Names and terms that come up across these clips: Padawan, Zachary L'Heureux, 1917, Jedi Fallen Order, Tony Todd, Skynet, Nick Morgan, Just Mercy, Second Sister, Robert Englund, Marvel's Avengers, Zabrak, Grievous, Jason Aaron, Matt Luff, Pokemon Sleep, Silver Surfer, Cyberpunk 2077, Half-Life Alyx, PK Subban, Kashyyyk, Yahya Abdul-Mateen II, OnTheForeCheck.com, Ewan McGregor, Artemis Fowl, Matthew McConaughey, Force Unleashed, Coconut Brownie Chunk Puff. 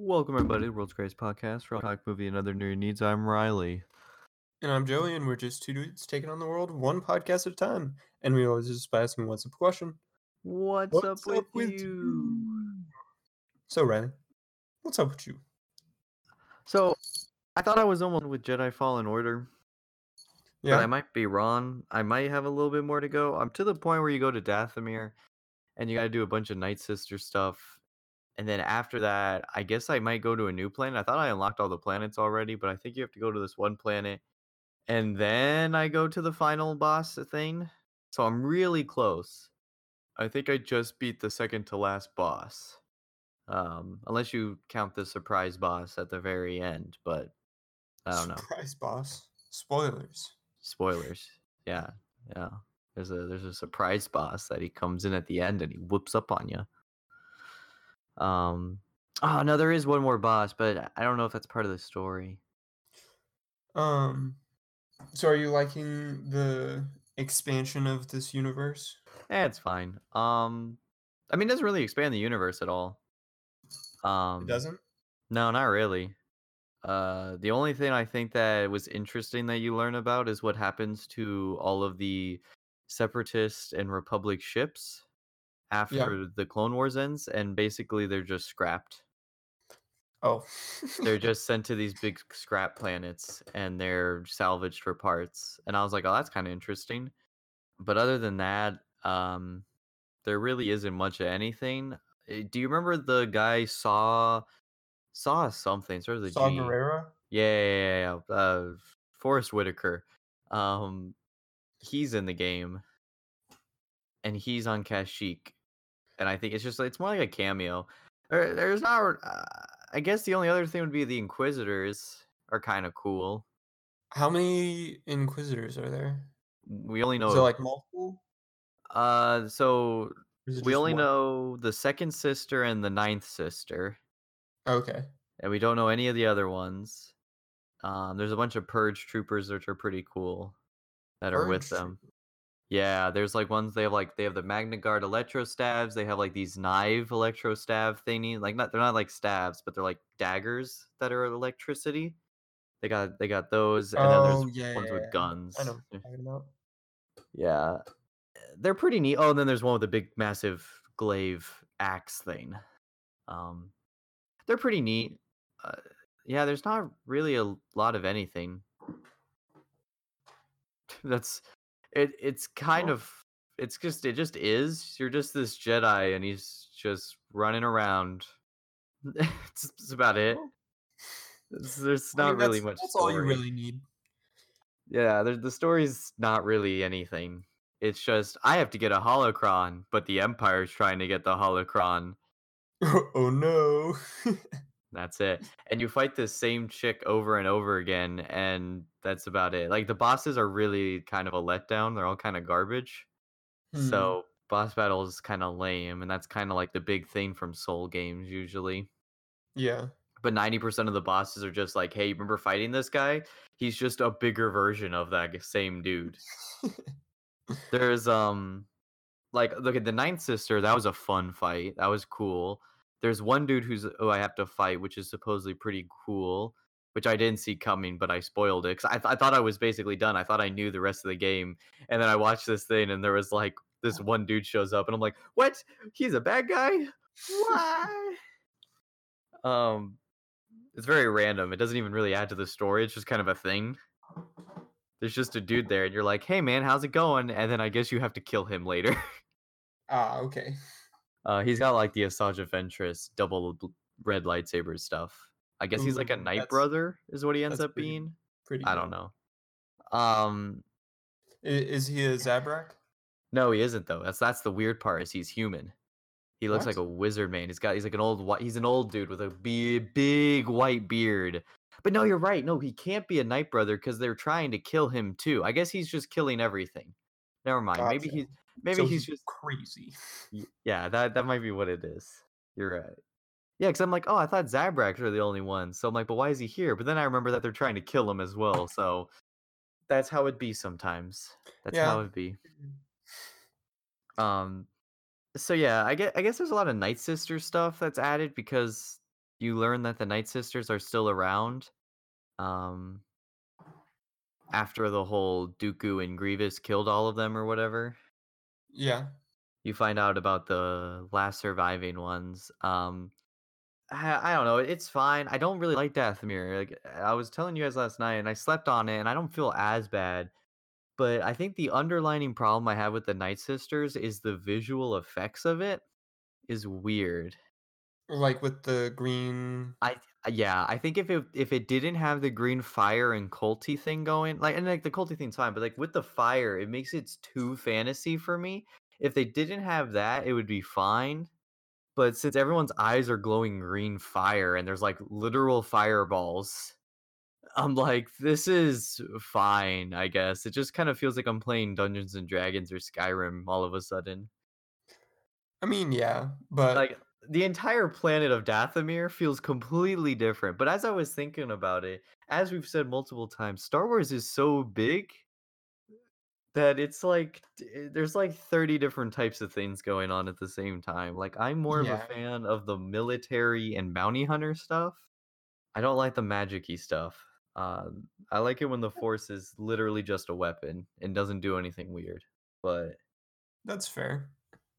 Welcome, everybody, World's Greatest Podcast, Real Talk Movie and Other New Needs. I'm Riley. And I'm Joey, and we're just two dudes taking on the world one podcast at a time. And we always just by asking, what's up question? What's up with you? So, Riley, what's up with you? So, I thought I was almost with Jedi Fallen Order. Yeah. But I might be wrong. I might have a little bit more to go. I'm to the point where you go to Dathomir, and you got to do a bunch of Night Sister stuff. And then after that, I guess I might go to a new planet. I thought I unlocked all the planets already, but I think you have to go to this one planet. And then I go to the final boss thing. So I'm really close. I think I just beat the second to last boss. Unless you count the surprise boss at the very end, but I don't know. Surprise boss? Spoilers. Spoilers. Yeah. Yeah. There's a surprise boss that he comes in at the end and he whoops up on you. Oh no, there is one more boss, but I don't know if that's part of the story. So are you liking the expansion of this universe? It's fine. I mean, it doesn't really expand the universe at all. It doesn't? No, not really. The only thing I think that was interesting that you learn about is what happens to all of the Separatist and Republic ships after the Clone Wars ends, and basically they're just scrapped. Oh. They're just sent to these big scrap planets, and they're salvaged for parts. And I was like, oh, that's kind of interesting. But other than that, there really isn't much of anything. Do you remember the guy saw something? Sort of the Saw Gerrera? Yeah. Forrest Whitaker. He's in the game. And he's on Kashyyyk. And I think it's more like a cameo. There's not. I guess the only other thing would be the Inquisitors are kind of cool. How many Inquisitors are there? We only know. So like multiple. So we only know the Second Sister and the Ninth Sister. Okay. And we don't know any of the other ones. There's a bunch of Purge troopers which are pretty cool that are with them. Yeah, there's like ones they have the Magna Guard electro stabs. They have like these knife electro stab thingy. Like they're not like stabs, but they're like daggers that are electricity. They got those, and then there's ones with guns. I know what you're talking about. Yeah, they're pretty neat. Oh, and then there's one with a big massive glaive axe thing. They're pretty neat. Yeah, there's not really a lot of anything. That's. It's just you're just this Jedi and he's just running around. It's about it. There's not really much. That's story. All you really need. Yeah, the story's not really anything. It's just I have to get a holocron, but the Empire's trying to get the holocron. Oh no! That's it. And you fight this same chick over and over again, and that's about it. Like, the bosses are really kind of a letdown. They're all kind of garbage. Mm. So, boss battle is kind of lame, and that's kind of like the big thing from Soul games, usually. Yeah. But 90% of the bosses are just like, hey, you remember fighting this guy? He's just a bigger version of that same dude. There's, look at the Ninth Sister. That was a fun fight. That was cool. There's one dude who I have to fight, which is supposedly pretty cool, which I didn't see coming, but I spoiled it because I thought I was basically done. I thought I knew the rest of the game, and then I watched this thing, and there was like this one dude shows up, and I'm like, "What? He's a bad guy? Why?" It's very random. It doesn't even really add to the story. It's just kind of a thing. There's just a dude there, and you're like, "Hey, man, how's it going?" And then I guess you have to kill him later. Ah, okay. He's got like the Asajj Ventress double red lightsaber stuff. I guess he's like a Knight Brother is what he ends up being. Pretty. I don't know. Is he a Zabrak? No, he isn't though. That's the weird part. Is he's human? He looks like a wizard man. He's an old dude with a big white beard. But no, you're right. No, he can't be a Knight Brother because they're trying to kill him too. I guess he's just killing everything. Never mind. Gotcha. Maybe he's just crazy. Yeah, that might be what it is. You're right. Yeah, because I'm like, oh, I thought Zabraks were the only ones. So I'm like, but why is he here? But then I remember that they're trying to kill him as well. So that's how it'd be sometimes. That's how it'd be. So yeah, I guess there's a lot of Night Sister stuff that's added because you learn that the Night Sisters are still around. After the whole Dooku and Grievous killed all of them or whatever. Yeah. You find out about the last surviving ones. I don't know. It's fine. I don't really like Dathomir. Like I was telling you guys last night, and I slept on it, and I don't feel as bad. But I think the underlining problem I have with the Night Sisters is the visual effects of it is weird. Like with the green. I think if it didn't have the green fire and culty thing going, and the culty thing's fine, but like with the fire, it makes it too fantasy for me. If they didn't have that, it would be fine. But since everyone's eyes are glowing green fire and there's like literal fireballs, I'm like, this is fine, I guess. It just kind of feels like I'm playing Dungeons and Dragons or Skyrim all of a sudden. I mean, yeah, but like the entire planet of Dathomir feels completely different. But as I was thinking about it, as we've said multiple times, Star Wars is so big that it's like there's like 30 different types of things going on at the same time. Like I'm more of a fan of the military and bounty hunter stuff. I don't like the magic-y stuff. I like it when the Force is literally just a weapon and doesn't do anything weird. But that's fair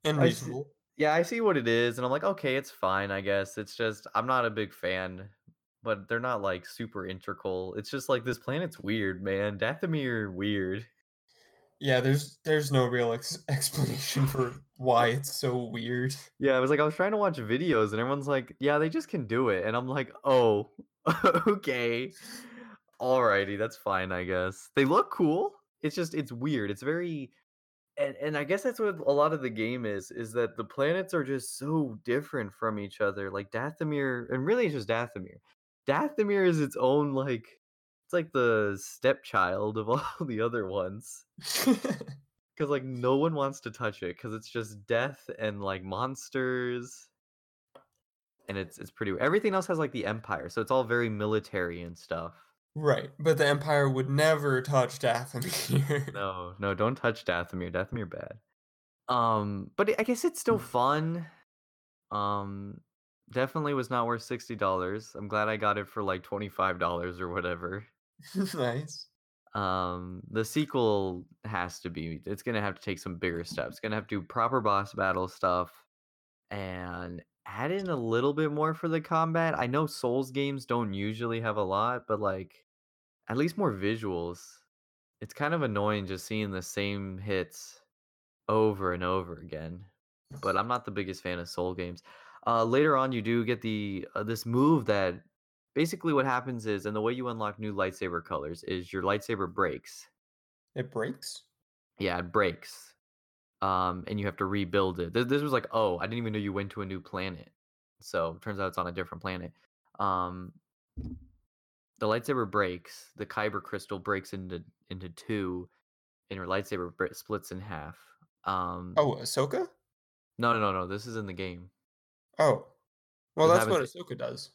and reasonable. I see what it is, and I'm like, okay, it's fine, I guess. It's just, I'm not a big fan, but they're not, like, super integral. It's just, like, this planet's weird, man. Dathomir weird. Yeah, there's no real explanation for why it's so weird. Yeah, I was trying to watch videos, and everyone's like, yeah, they just can do it. And I'm like, oh, okay. Alrighty, that's fine, I guess. They look cool. It's just, it's weird. It's very... And I guess that's what a lot of the game is that the planets are just so different from each other. Like Dathomir, and really it's just Dathomir. Dathomir is its own, like, it's like the stepchild of all the other ones. Because, like, no one wants to touch it because it's just death and, like, monsters. And it's pretty... Everything else has, like, the Empire, so it's all very military and stuff. Right, but the Empire would never touch Dathomir. No, don't touch Dathomir. Dathomir bad. But I guess it's still fun. Definitely was not worth $60. I'm glad I got it for like $25 or whatever. Nice. The sequel has to be. It's gonna have to take some bigger steps. It's gonna have to do proper boss battle stuff, and add in a little bit more for the combat. I know Souls games don't usually have a lot, but like at least more visuals. It's kind of annoying just seeing the same hits over and over again. But I'm not the biggest fan of Soul games. Later on, you do get the this move that basically what happens is, and the way you unlock new lightsaber colors is your lightsaber breaks. It breaks? Yeah, it breaks. And you have to rebuild it. This was like, oh, I didn't even know you went to a new planet. So it turns out it's on a different planet. The lightsaber breaks. The Kyber crystal breaks into two, and your lightsaber splits in half. Ahsoka? No. This is in the game. Oh, well, that's what Ahsoka does.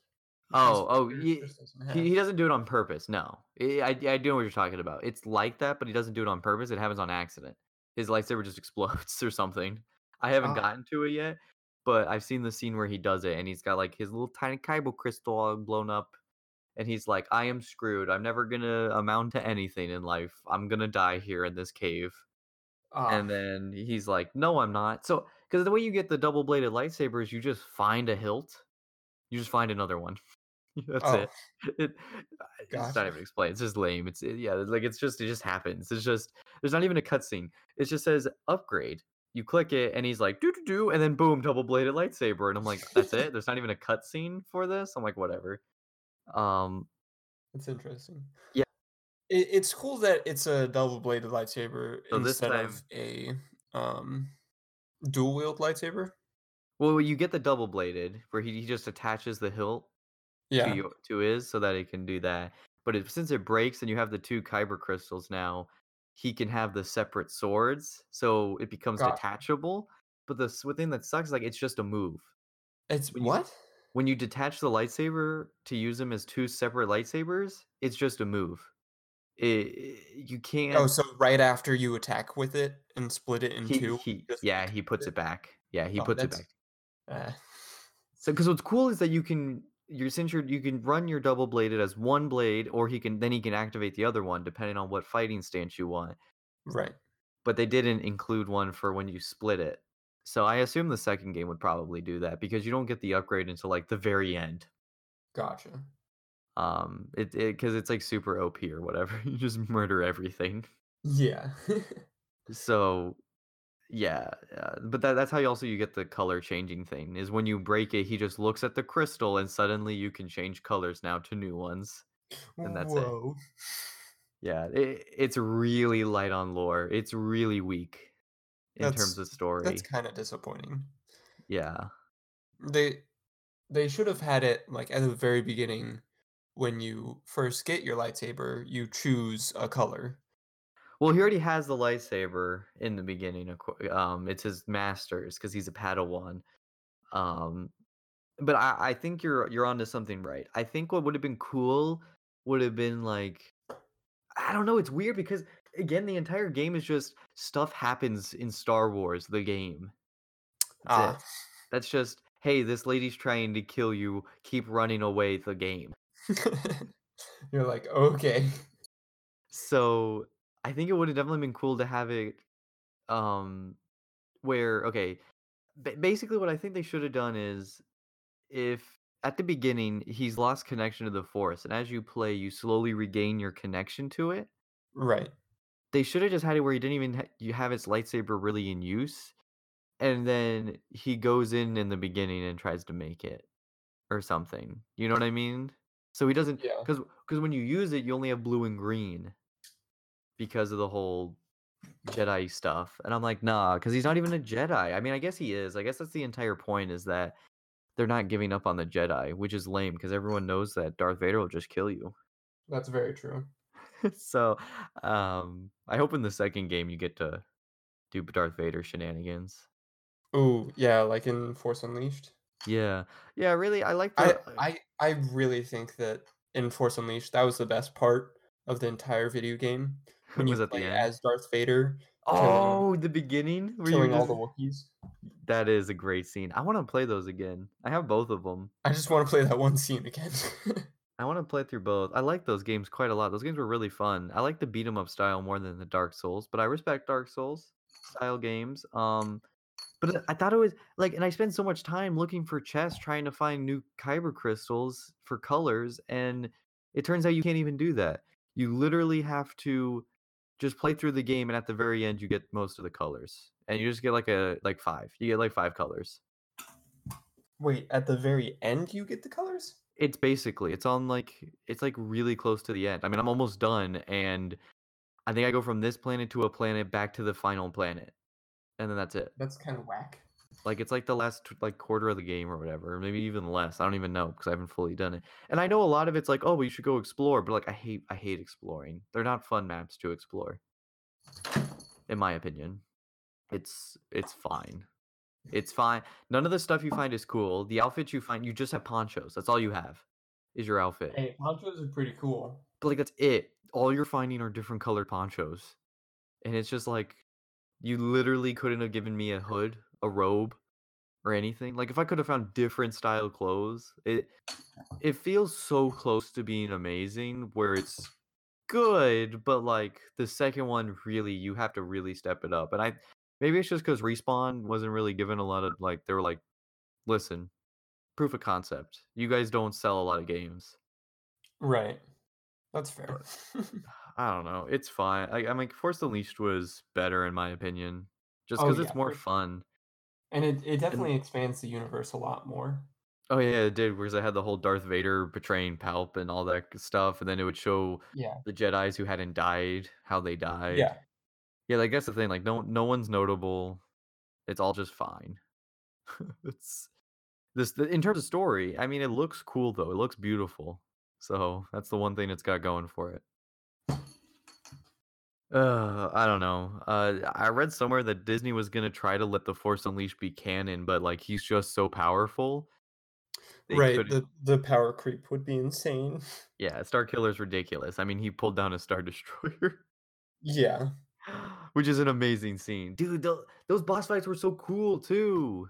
He doesn't do it on purpose. No, I do know what you're talking about. It's like that, but he doesn't do it on purpose. It happens on accident. His lightsaber just explodes or something. I haven't gotten to it yet, but I've seen the scene where he does it, and he's got like his little tiny Kyber crystal all blown up, and he's like, I am screwed. I'm never going to amount to anything in life. I'm going to die here in this cave. And then he's like, no, I'm not. So, because the way you get the double-bladed lightsaber is you just find a hilt. You just find another one. That's it. Gotcha. It's not even explained. It's just lame. It just happens. It's just, there's not even a cutscene. It just says upgrade. You click it, and he's like, do, and then boom, double-bladed lightsaber. And I'm like, that's it? There's not even a cutscene for this? I'm like, whatever. It's interesting. Yeah. It's cool that it's a double-bladed lightsaber instead of a dual-wield lightsaber. Well, you get the double-bladed, where he just attaches the hilt. Yeah. To his, so that it can do that. But since it breaks and you have the two Kyber crystals now, he can have the separate swords, so it becomes detachable. But the thing that sucks, like, it's just a move. It's when you detach the lightsaber to use them as two separate lightsabers, it's just a move. You can't. Oh, so right after you attack with it and split it in two. He puts it back. Yeah, he puts it back. So, because what's cool is that you can you can run your double bladed as one blade, or he can activate the other one depending on what fighting stance you want. Right. But they didn't include one for when you split it. So I assume the second game would probably do that, because you don't get the upgrade until like the very end. Gotcha. Because it's like super OP or whatever. You just murder everything. Yeah. So, yeah. But that's how you get the color changing thing, is when you break it, he just looks at the crystal and suddenly you can change colors now to new ones. And that's Whoa. It. Yeah, it's really light on lore. It's really weak in terms of story. That's kind of disappointing. Yeah. They should have had it like at the very beginning, when you first get your lightsaber, you choose a color. Well, he already has the lightsaber in the beginning. Of course. It's his master's because he's a Padawan. But I think you're onto something, right? I think what would have been cool would have been like, I don't know, it's weird because, again, the entire game is just stuff happens in Star Wars, the game. That's just, hey, this lady's trying to kill you, keep running away, the game. You're like, okay. So, I think it would have definitely been cool to have it basically what I think they should have done is, if at the beginning, he's lost connection to the Force, and as you play, you slowly regain your connection to it. Right. They should have just had it where you didn't even have its lightsaber really in use, and then he goes in the beginning and tries to make it, or something. You know what I mean? So he doesn't, because when you use it, you only have blue and green, because of the whole Jedi stuff. And I'm like, nah, because he's not even a Jedi. I mean, I guess he is. I guess that's the entire point, is that they're not giving up on the Jedi, which is lame because everyone knows that Darth Vader will just kill you. That's very true. So, I hope in the second game you get to do Darth Vader shenanigans. Oh, yeah, like in Force Unleashed? Yeah. Yeah, really, I like that. I really think that in Force Unleashed, that was the best part of the entire video game. When was you play as Darth Vader. Oh, the beginning? Killing all the Wookiees. That is a great scene. I want to play those again. I have both of them. I just want to play that one scene again. I want to play through both. I like those games quite a lot. Those games were really fun. I like the beat 'em up style more than the Dark Souls, but I respect Dark Souls style games. But I thought it was like, and I spent so much time looking for chests, trying to find new Kyber crystals for colors, and it turns out you can't even do that. You literally have to just play through the game, and at the very end, you get most of the colors, and you just get like five. You get like five colors. Wait, at the very end, you get the colors? It's basically it's really close to the end. I mean, I'm almost done, and I think I go from this planet to a planet back to the final planet, and then that's it. That's kind of whack. Like it's like the last quarter of the game or whatever, or maybe even less. I don't even know because I haven't fully done it. And I know a lot of it's like, oh, well, you should go explore, but like I hate exploring. They're not fun maps to explore, in my opinion. It's fine. It's fine. None of the stuff you find is cool. The outfits you find, you just have ponchos. That's all you have, is your outfit. Hey, ponchos are pretty cool. But like that's it. All you're finding are different colored ponchos, and it's just like you literally couldn't have given me a hood, a robe, or anything. Like if I could have found different style clothes, it feels so close to being amazing, where it's good, but like the second one, really, you have to really step it up. And maybe it's just because Respawn wasn't really given a lot of, like, they were like, listen, proof of concept, you guys don't sell a lot of games, right? That's fair. I don't know, it's fine. I mean, Force Unleashed was better in my opinion, just because it's more fun. And it definitely expands the universe a lot more. Oh, yeah, it did, because I had the whole Darth Vader betraying Palp and all that stuff, and then it would show the Jedis who hadn't died, how they died. Yeah. Yeah, like, that's the thing. Like, no one's notable. It's all just fine. In terms of story, I mean, it looks cool, though. It looks beautiful. So that's the one thing it's got going for it. I don't know. I read somewhere that Disney was going to try to let The Force Unleashed be canon, but like he's just so powerful. Right, the power creep would be insane. Yeah, Starkiller's ridiculous. I mean, he pulled down a Star Destroyer. Yeah. Which is an amazing scene. Dude, those boss fights were so cool too.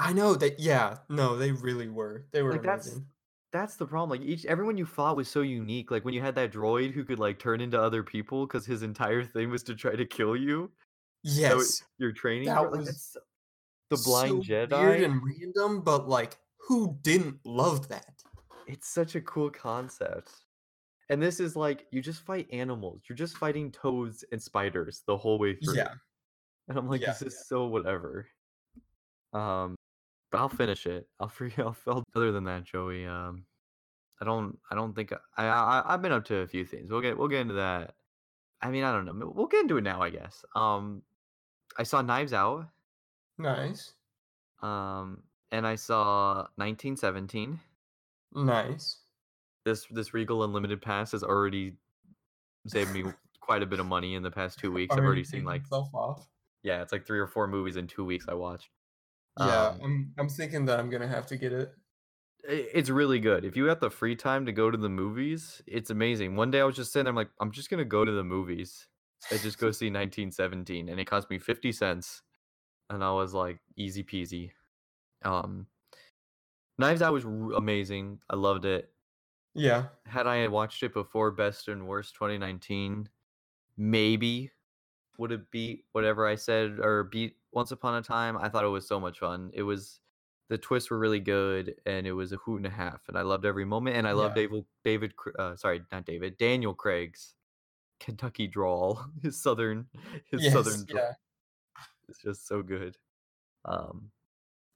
I know that. Yeah, no, they really were. They were like, amazing. That's the problem. Like everyone you fought was so unique. Like when you had that droid who could like turn into other people because his entire thing was to try to kill you. Yes, so your training. That was like, the blind so Jedi. Weird and random, but like who didn't love that? It's such a cool concept. And this is like you just fight animals. You're just fighting toads and spiders the whole way through. Yeah. And I'm like, this is so whatever. But I'll finish it. Other than that, Joey, I've been up to a few things. We'll get into that. I mean, I don't know. We'll get into it now, I guess. I saw Knives Out. Nice. And I saw 1917. Nice. This Regal Unlimited pass has already saved me quite a bit of money in the past 2 weeks. I've already seen like off. Yeah, it's like 3 or 4 movies in 2 weeks I watched. Yeah, I'm thinking that I'm gonna have to get it. It's really good. If you have the free time to go to the movies, it's amazing. One day I was just sitting there, I'm like, I'm just gonna go to the movies. I just go see 1917, and it cost me 50 cents, and I was like, easy peasy. Knives Out was amazing. I loved it. Yeah. Had I watched it before Best and Worst 2019, maybe would it beat whatever I said or beat Once Upon a Time. I thought it was so much fun. It was, the twists were really good, and it was a hoot and a half, and I loved every moment. And I loved Daniel Craig's Kentucky drawl, his southern drawl. Yeah. It's just so good.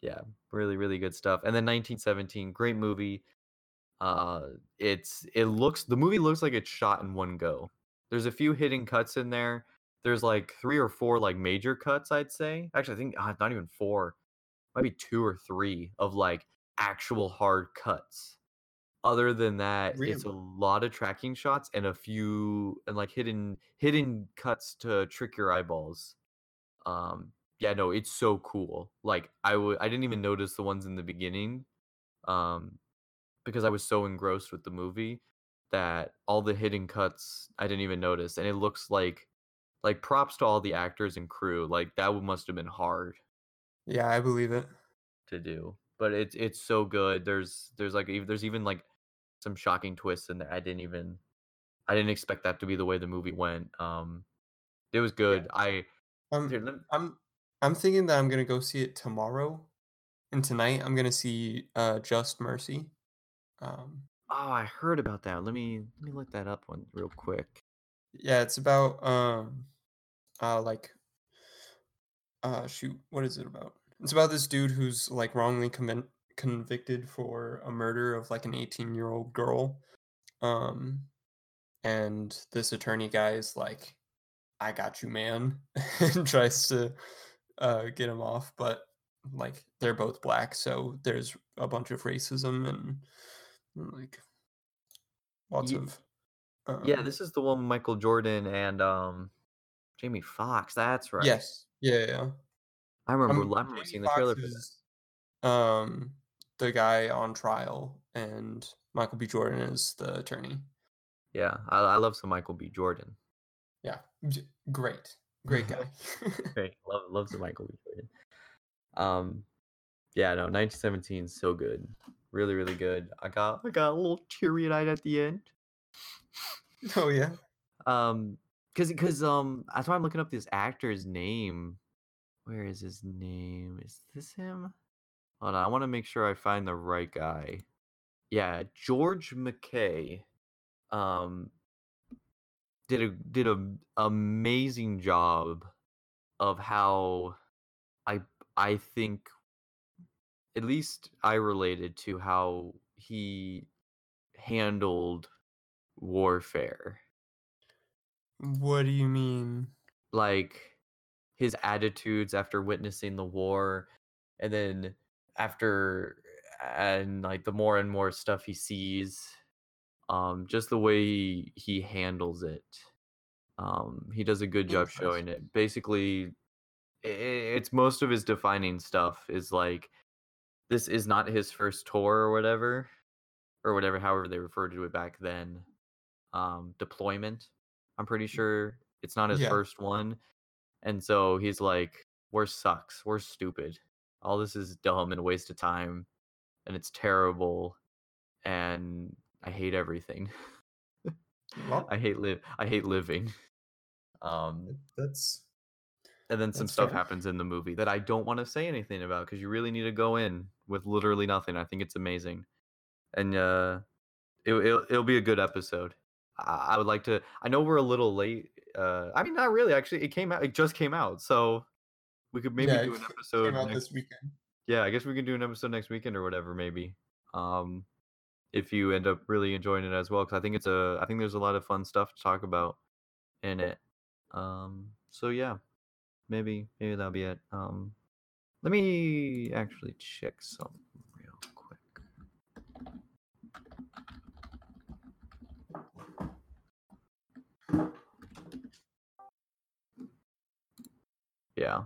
Yeah, really, really good stuff. And then 1917, great movie. The movie looks like it's shot in one go. There's a few hidden cuts in there. There's like 3 or 4 like major cuts, I'd say. Actually, I think not even 4, maybe 2 or 3 of like actual hard cuts. Other than that, really? It's a lot of tracking shots and a few and like hidden cuts to trick your eyeballs. Yeah, no, it's so cool. Like I didn't even notice the ones in the beginning. Because I was so engrossed with the movie that all the hidden cuts I didn't even notice. And it looks like props to all the actors and crew. Like that must have been hard. Yeah, I believe it. To do. But it's so good. There's even some shocking twists in there. I didn't expect that to be the way the movie went. It was good. Yeah. I'm thinking that I'm gonna go see it tomorrow. And tonight I'm gonna see Just Mercy. Oh, I heard about that. Let me look that up one real quick. Yeah, it's about what is it about? It's about this dude who's like wrongly convicted for a murder of like an 18-year-old girl. And this attorney guy is like, "I got you, man," and tries to get him off, but like they're both black, so there's a bunch of racism and like lots of this is the one with Michael Jordan and Jamie Foxx. That's right. Yes. Yeah. I remember seeing the trailer for that. The guy on trial, and Michael B. Jordan is the attorney. Yeah, I love some Michael B. Jordan. Yeah, great guy. Great, love some Michael B. Jordan. Yeah, no, 1917 is so good. Really, really good. I got a little teary-eyed at the end. Oh yeah. Because that's why I'm looking up this actor's name. Where is his name? Is this him? Hold on, I want to make sure I find the right guy. Yeah, George McKay. Did an amazing job of how I think. At least I related to how he handled warfare. What do you mean? Like his attitudes after witnessing the war, and then the more and more stuff he sees, just the way he handles it. He does a good job showing it. Basically, it's most of his defining stuff is like, this is not his first tour or whatever, however they referred to it back then. Deployment, I'm pretty sure it's not his first one. And so he's like, we're stupid. all this is dumb and a waste of time, and it's terrible, and I hate everything. Well, I hate living. That's. And then some stuff happens in the movie that I don't want to say anything about because you really need to go in with literally nothing. I think it's amazing, and it'll be a good episode. I would like to. I know we're a little late. I mean, not really. Actually, it came out. It just came out, so we could maybe do an episode this weekend. Yeah, I guess we can do an episode next weekend or whatever. Maybe if you end up really enjoying it as well, because I think I think there's a lot of fun stuff to talk about in it. So yeah. Maybe that'll be it. Let me actually check something real quick. Yeah.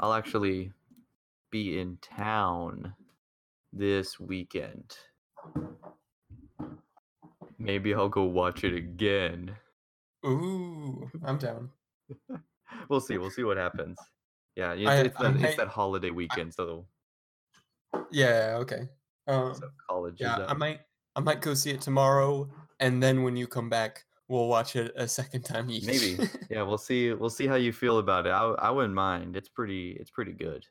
I'll actually be in town this weekend. Maybe I'll go watch it again. Ooh, I'm down. We'll see what happens. Yeah, it's that holiday weekend, so. Yeah. Okay. So college. Yeah, I might go see it tomorrow, and then when you come back, we'll watch it a second time each. Maybe. Yeah, we'll see how you feel about it. I wouldn't mind. It's pretty good.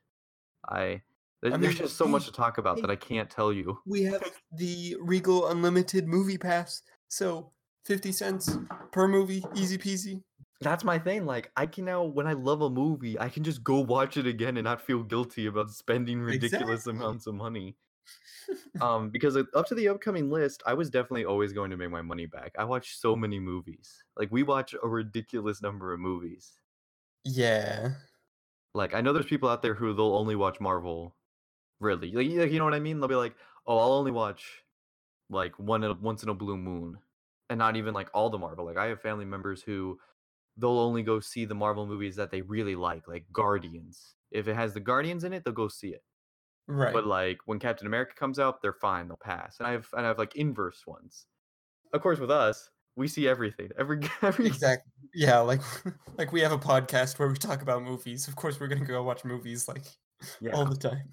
There's just so much to talk about that I can't tell you. We have the Regal Unlimited movie pass, so 50 cents per movie, easy peasy. That's my thing. Like, I can now, when I love a movie, I can just go watch it again and not feel guilty about spending ridiculous amounts of money. Because up to the upcoming list, I was definitely always going to make my money back. I watch so many movies. Like, we watch a ridiculous number of movies. Yeah. Like, I know there's people out there who they'll only watch Marvel, really. Like you know what I mean? They'll be like, oh, I'll only watch, like, once in a blue moon. And not even, like, all the Marvel. Like, I have family members who... they'll only go see the Marvel movies that they really like Guardians. If it has the Guardians in it, they'll go see it. Right. But like when Captain America comes out, they're fine, they'll pass. And I have like inverse ones. Of course, with us, we see everything. Every Exactly. Yeah, like we have a podcast where we talk about movies. Of course, we're gonna go watch movies all the time.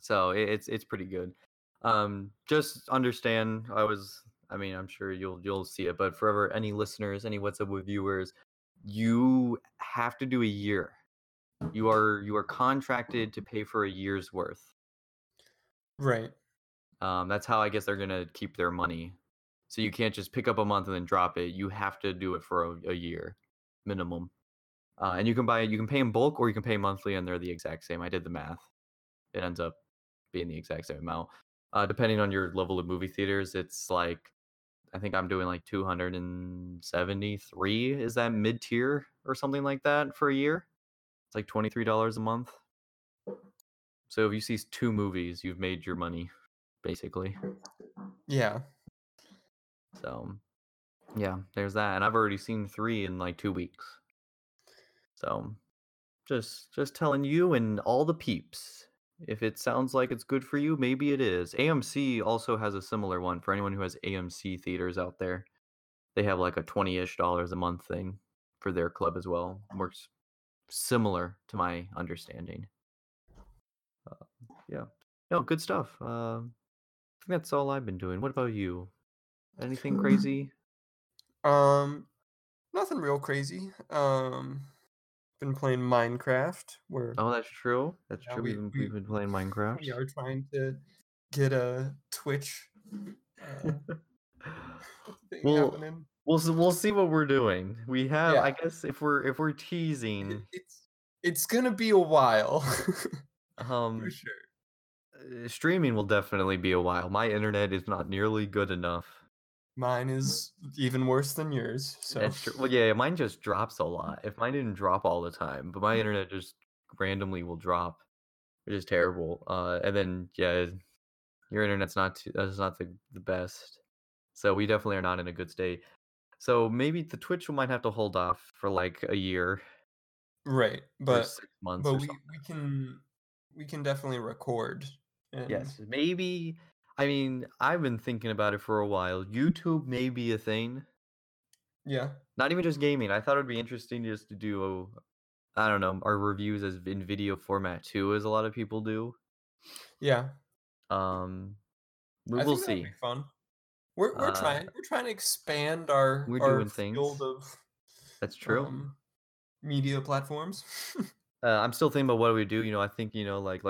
So it's pretty good. Just understand, I'm sure you'll see it, but forever, any listeners, any What's Up With viewers, you have to do a year. You are contracted to pay for a year's worth. Right. That's how I guess they're gonna keep their money. So you can't just pick up a month and then drop it. You have to do it for a year minimum. And you can pay in bulk or you can pay monthly, and they're the exact same. I did the math. It ends up being the exact same amount. Depending on your level of movie theaters, it's like, I think I'm doing like 273. Is that mid-tier or something like that for a year? It's like $23 a month. So if you see 2 movies, you've made your money, basically. Yeah. So, yeah, there's that. And I've already seen 3 in like 2 weeks. So, just telling you and all the peeps. If it sounds like it's good for you, maybe it is. AMC also has a similar one for anyone who has AMC theaters out there. They have like a $20-ish a month thing for their club as well. Works similar to my understanding. Yeah. No, good stuff. I think that's all I've been doing. What about you? Anything crazy? Nothing real crazy. Been playing Minecraft. That's true. That's true. We've been playing Minecraft. We are trying to get a Twitch thing happening. We'll see what we're doing. We have, I guess, if we're teasing, it's gonna be a while. For sure. Streaming will definitely be a while. My internet is not nearly good enough. Mine is even worse than yours. So. That's true. Well, yeah, mine just drops a lot. If mine didn't drop all the time, but my internet just randomly will drop, which is terrible. And then your internet's not the best. So we definitely are not in a good state. So maybe the Twitch might have to hold off for like a year, right? But 6 months. But we can definitely record. And... yes, maybe. I mean, I've been thinking about it for a while. YouTube may be a thing. Yeah. Not even just gaming. I thought it would be interesting just to do I don't know, our reviews as in video format too, as a lot of people do. Yeah. We'll see. That'll be fun. We're trying to expand our field of. That's true. Media platforms. I'm still thinking about what do we do. You know, I think, you know, like a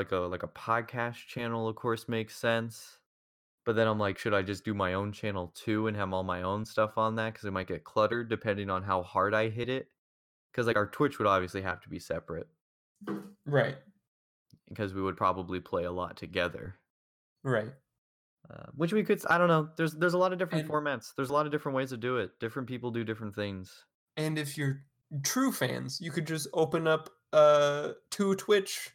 podcast channel, of course, makes sense. But then I'm like, should I just do my own channel too and have all my own stuff on that? Because it might get cluttered depending on how hard I hit it. Because like our Twitch would obviously have to be separate, right? Because we would probably play a lot together, right? Which we could. I don't know. There's a lot of different formats. There's a lot of different ways to do it. Different people do different things. And if you're true fans, you could just open up two Twitch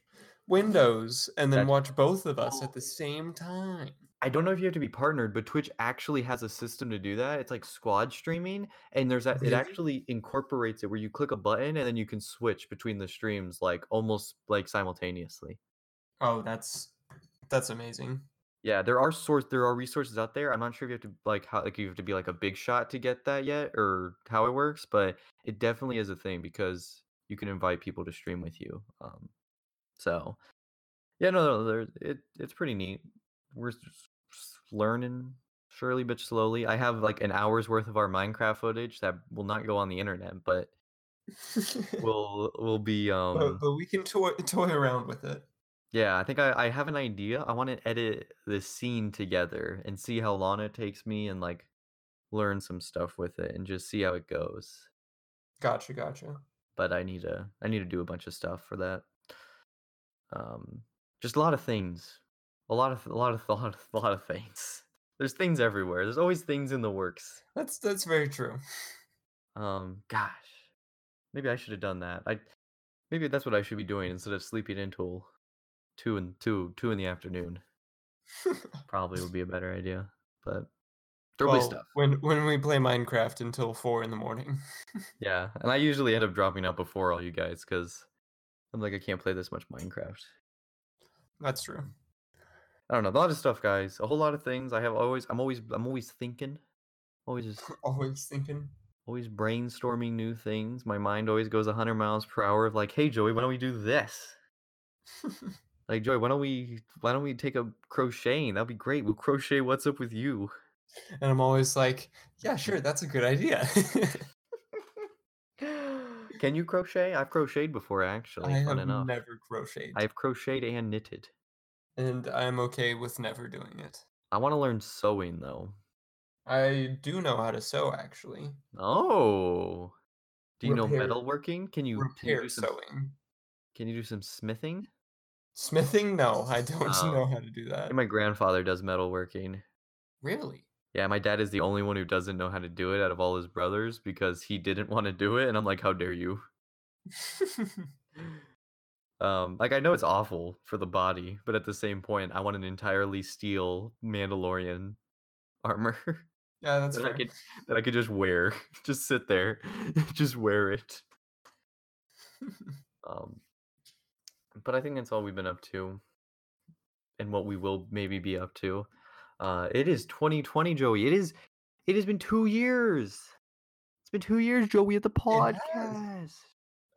windows and then watch both of us at the same time. I don't know if you have to be partnered, but Twitch actually has a system to do that. It's like squad streaming, and there's that. It actually incorporates it where you click a button and then you can switch between the streams, like almost like simultaneously. Oh, that's amazing. Yeah, there are resources out there. I'm not sure if you have to be like a big shot to get that yet, or how it works, but it definitely is a thing because you can invite people to stream with you. So yeah, it's pretty neat. We're learning surely but slowly. I have like an hour's worth of our Minecraft footage that will not go on the internet, but we'll be. But we can toy around with it. Yeah, I think I have an idea. I want to edit this scene together and see how Lana takes me and like learn some stuff with it and just see how it goes. Gotcha. But I need to do a bunch of stuff for that. Just a lot of things. A lot of things. There's things everywhere. There's always things in the works. That's very true. Gosh. Maybe I should have done that. Maybe that's what I should be doing instead of sleeping until 2 in the afternoon. Probably would be a better idea, but there'll be stuff when we play Minecraft until 4 in the morning. Yeah, and I usually end up dropping out before all you guys because I'm like, I can't play this much Minecraft. That's true. I don't know, a lot of stuff, guys, a whole lot of things. I'm always thinking, always brainstorming new things. My mind always goes 100 miles per hour of like, hey Joey, why don't we do this? Like, Joy, why don't we take up crocheting? That'd be great. We'll crochet What's Up With You. And I'm always like, yeah, sure, that's a good idea. Can you crochet? I've crocheted before, actually. Never crocheted. I've crocheted and knitted. And I'm okay with never doing it. I want to learn sewing, though. I do know how to sew, actually. Oh. Do you know metalworking? Can you do some smithing? Smithing? No, I don't know how to do that. And my grandfather does metalworking. Really? Yeah, my dad is the only one who doesn't know how to do it out of all his brothers because he didn't want to do it, and I'm like, how dare you? I know it's awful for the body, but at the same point, I want an entirely steel Mandalorian armor. Yeah, that's right. That I could just wear. Just sit there. Just wear it. But I think that's all we've been up to and what we will maybe be up to. It is 2020, Joey. It has been 2 years. It's been 2 years, Joey, at the podcast.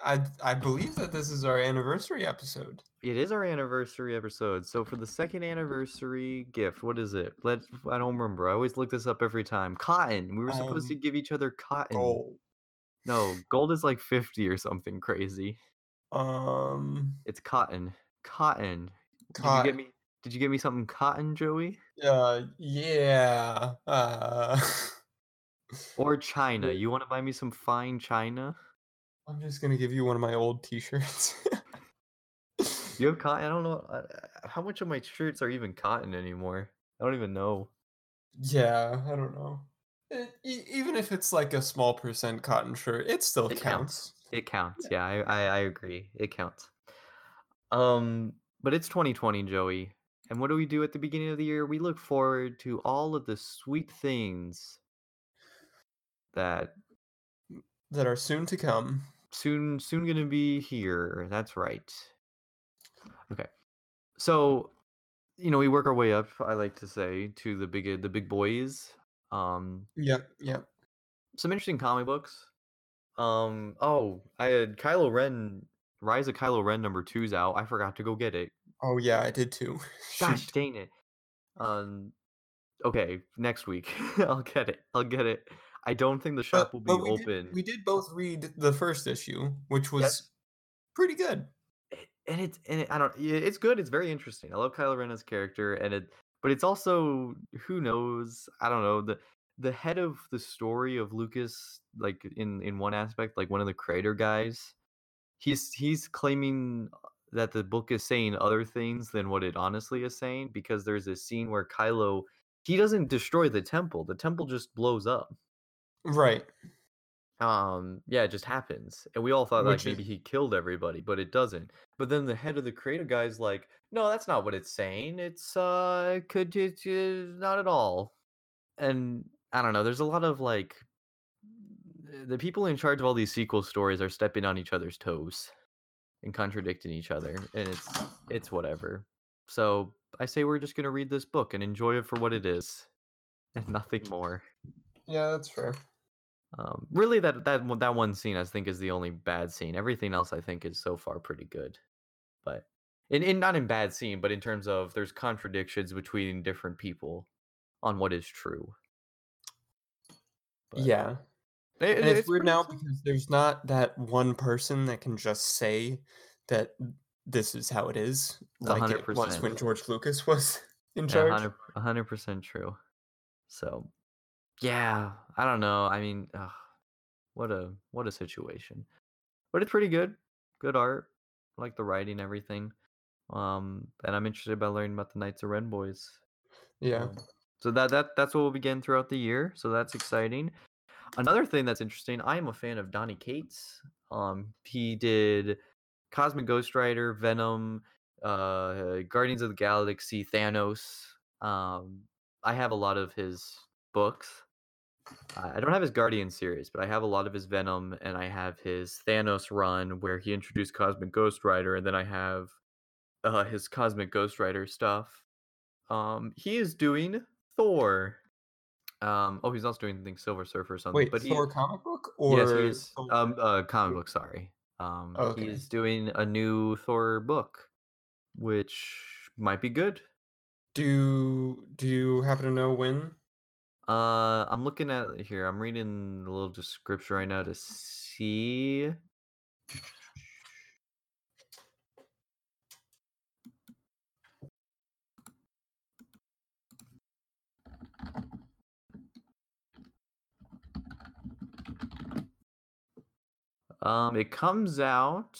I believe that this is our anniversary episode. It is our anniversary episode. So for the second anniversary gift, what is it? I don't remember. I always look this up every time. Cotton. We were supposed to give each other cotton. Gold. No, gold is like 50 or something crazy. It's cotton. Cotton. Did you get me something cotton, Joey? Yeah. Or China. You want to buy me some fine China? I'm just gonna give you one of my old T-shirts. You have cotton? I don't know how much of my shirts are even cotton anymore. I don't even know. Yeah, I don't know. Even if it's like a small % cotton shirt, it still counts. It counts. Yeah, I agree. It counts. But it's 2020, Joey. And what do we do at the beginning of the year? We look forward to all of the sweet things that are soon to come. Soon going to be here. That's right. Okay. So, you know, we work our way up, I like to say, to the big boys. Yep. Some interesting comic books. I had Kylo Ren Rise of Kylo Ren #2's out. I forgot to go get it. Oh yeah, I did too. Gosh dang it. Okay, next week I'll get it. I don't think the shop will be open. We did both read the first issue, which was pretty good. It's good. It's very interesting. I love Kylo Ren as character, but it's also, who knows? I don't know. The head of the story of Lucas, like in one aspect, like one of the creator guys, he's claiming that the book is saying other things than what it honestly is saying, because there's this scene where Kylo, he doesn't destroy the temple. The temple just blows up. Right. Yeah, it just happens. And we all thought maybe he killed everybody, but it doesn't. But then the head of the creator guy's like, no, that's not what it's saying. It's not at all. And I don't know, there's a lot of like, the people in charge of all these sequel stories are stepping on each other's toes and contradicting each other, and it's whatever. So I say we're just gonna read this book and enjoy it for what it is, and nothing more. Yeah, that's fair. Really, that one scene I think is the only bad scene. Everything else I think is so far pretty good, but in not in bad scene, but in terms of there's contradictions between different people on what is true. But, yeah. It's weird now because there's not that one person that can just say that this is how it is, like 100%. It was when George Lucas was in charge. Yeah, 100% true. So, yeah, I don't know. I mean, what a situation. But it's pretty good. Good art. I like the writing, everything. And I'm interested about learning about the Knights of Ren boys. Yeah. So that's what we'll begin throughout the year. So that's exciting. Another thing that's interesting, I am a fan of Donny Cates. He did Cosmic Ghost Rider, Venom, Guardians of the Galaxy, Thanos. I have a lot of his books. I don't have his Guardian series, but I have a lot of his Venom, and I have his Thanos run where he introduced Cosmic Ghost Rider, and then I have his Cosmic Ghost Rider stuff. He is doing Thor. He's also doing Silver Surfer or something. Wait, but Thor comic book or yes, he is, comic book? Sorry. Okay. He is doing a new Thor book, which might be good. Do you happen to know when? I'm looking at it here. I'm reading a little description right now to see. It comes out,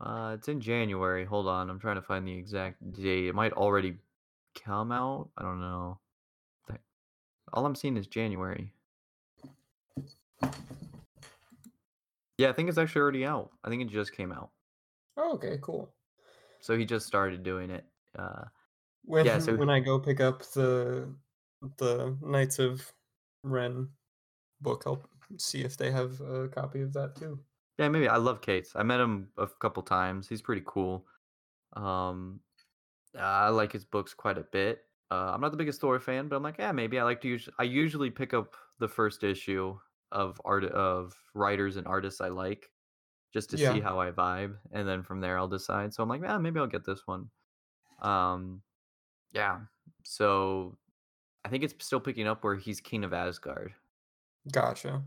it's in January. Hold on, I'm trying to find the exact date. It might already come out. I don't know. All I'm seeing is January. Yeah, I think it's actually already out. I think it just came out. Oh, okay, cool. So he just started doing it. When I go pick up the Knights of Ren book, I'll see if they have a copy of that too. Yeah, maybe. I love Cates. I met him a couple times. He's pretty cool. I like his books quite a bit. I'm not the biggest Thor fan, but I'm like, yeah, maybe. I usually pick up the first issue of writers and artists I like, just to see how I vibe, and then from there I'll decide. So I'm like, yeah, maybe I'll get this one. Yeah. So I think it's still picking up where he's King of Asgard. Gotcha.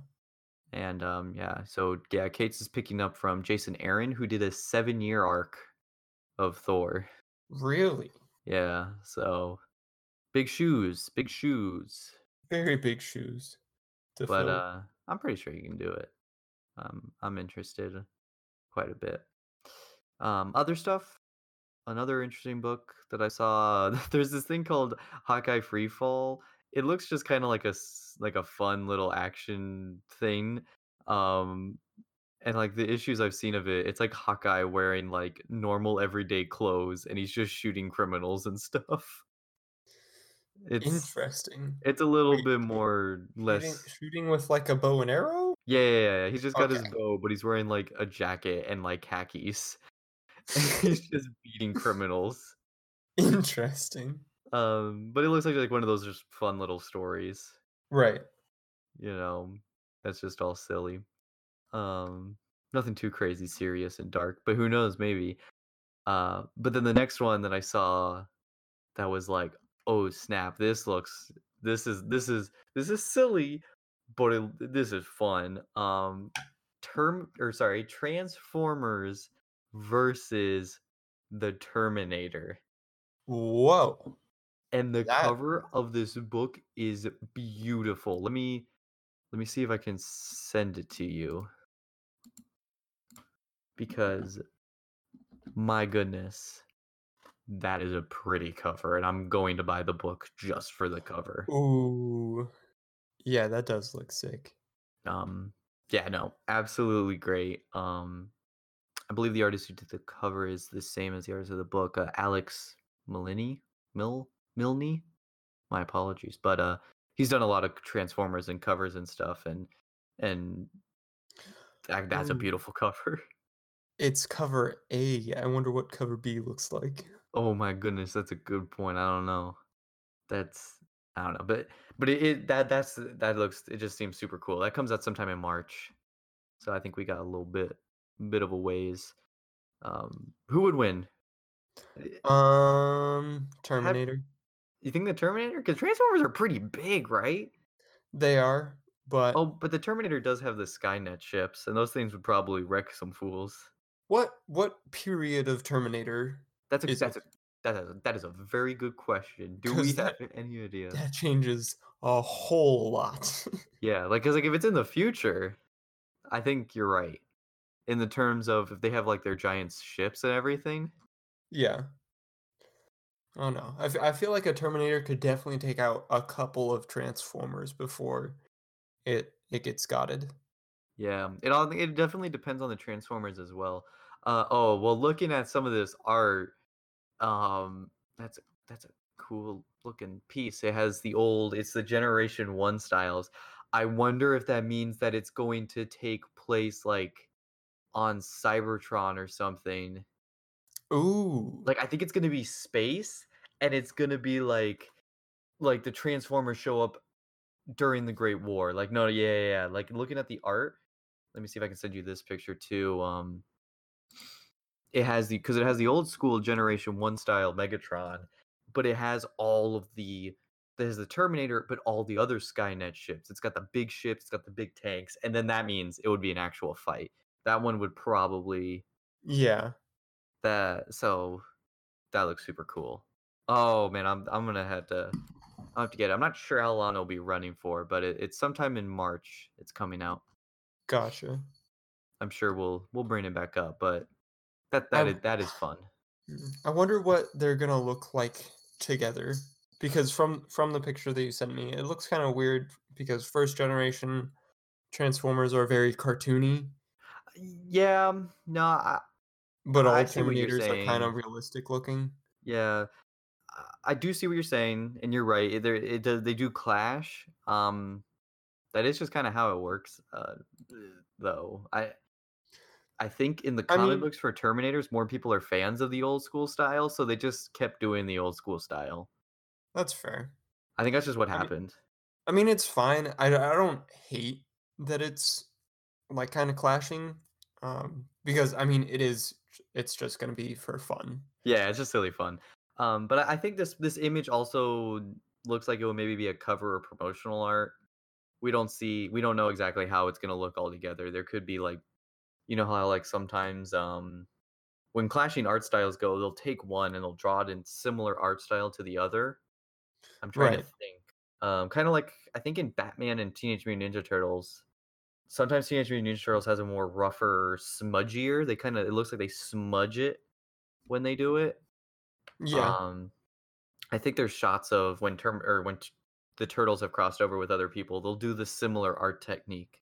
And Cates is picking up from Jason Aaron, who did a 7-year arc of Thor. Really? Yeah. So big shoes. Very big shoes to fill. But I'm pretty sure he can do it. I'm interested quite a bit. Other stuff. Another interesting book that I saw. There's this thing called Hawkeye Freefall. It looks just kind of like a fun little action thing, and like the issues I've seen of it, it's like Hawkeye wearing like normal everyday clothes, and he's just shooting criminals and stuff. It's interesting. It's a little bit more shooting with like a bow and arrow. Yeah. He's just got his bow, but he's wearing like a jacket and like khakis. And he's just beating criminals. Interesting. But it looks like one of those just fun little stories, right? You know, that's just all silly. nothing too crazy serious and dark, but who knows, maybe. But then the next one that I saw that was like, oh snap, this is silly, but this is fun. Transformers versus the Terminator. Whoa. And the cover of this book is beautiful. Let me see if I can send it to you. Because my goodness, that is a pretty cover, and I'm going to buy the book just for the cover. Ooh. Yeah, that does look sick. Yeah, no, absolutely great. I believe the artist who did the cover is the same as the artist of the book, Alex Milne. My apologies, but he's done a lot of Transformers and covers and stuff, and that's a beautiful cover. It's cover A. I wonder what cover B looks like. Oh my goodness, that's a good point. I don't know. But it just seems super cool. That comes out sometime in March, so I think we got a little bit of a ways. Who would win? Terminator. You think the Terminator? Because Transformers are pretty big, right? They are, but the Terminator does have the Skynet ships, and those things would probably wreck some fools. What period of Terminator? That is a very good question. Do we have any idea? That changes a whole lot. Yeah, because if it's in the future, I think you're right. In the terms of if they have their giant ships and everything. Yeah. Oh no, I feel like a Terminator could definitely take out a couple of Transformers before it gets gutted. Yeah, it definitely depends on the Transformers as well. Looking at some of this art, that's a cool looking piece. It has it's the Generation 1 styles. I wonder if that means that it's going to take place on Cybertron or something. Ooh. I think it's going to be space, and it's going to be like the Transformers show up during the Great War. Looking at the art, let me see if I can send you this picture too. It has the old school Generation 1 style Megatron, but it has there's the Terminator, but all the other Skynet ships. It's got the big ships, it's got the big tanks, and then that means it would be an actual fight. That one would probably, yeah. So that looks super cool. Oh man, I have to get it. I'm not sure how long it'll be running for, but it's sometime in March. It's coming out. Gotcha. I'm sure we'll bring it back up, but. That is fun. I wonder what they're gonna look like together, because from the picture that you sent me, it looks kind of weird because first generation Transformers are very cartoony. Yeah, no. But all Terminators are kind of realistic looking. Yeah, I do see what you're saying, and you're right. They do clash. That is just kind of how it works. Though I think in the comic books for Terminators, more people are fans of the old school style, so they just kept doing the old school style. That's fair. I think that's just what happened. I mean, it's fine. I don't hate that it's kind of clashing, because it's just going to be for fun. Yeah, it's just silly fun. But I think this image also looks like it will maybe be a cover or promotional art. We don't know exactly how it's going to look all together. There could be you know how sometimes when clashing art styles go, they'll take one and they'll draw it in similar art style to the other. I'm trying to think. Kind of I think in Batman and Teenage Mutant Ninja Turtles, sometimes Teenage Mutant Ninja Turtles has a more rougher, smudgier. It looks like they smudge it when they do it. Yeah. I think there's shots of when the turtles have crossed over with other people, they'll do the similar art technique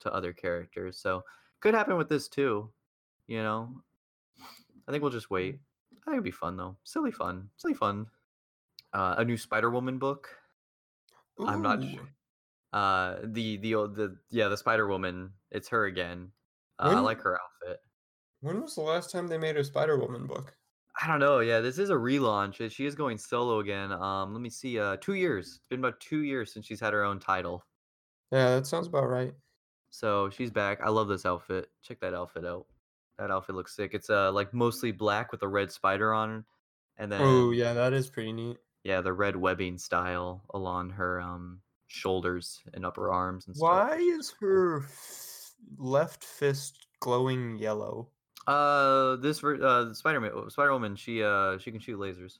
to other characters. So. Could happen with this too, you know. I think we'll just wait. I think it'd be fun though. Silly fun. A new Spider Woman book. Ooh. I'm not sure. The Spider Woman. It's her again. I like her outfit. When was the last time they made a Spider Woman book? I don't know. Yeah, this is a relaunch. She is going solo again. Let me see. 2 years. It's been about 2 years since she's had her own title. Yeah, that sounds about right. So she's back. I love this outfit. Check that outfit out. That outfit looks sick. It's like mostly black with a red spider on, and then oh yeah, that is pretty neat. Yeah, the red webbing style along her shoulders and upper arms and stuff. Why is her left fist glowing yellow? Spider Woman, she can shoot lasers.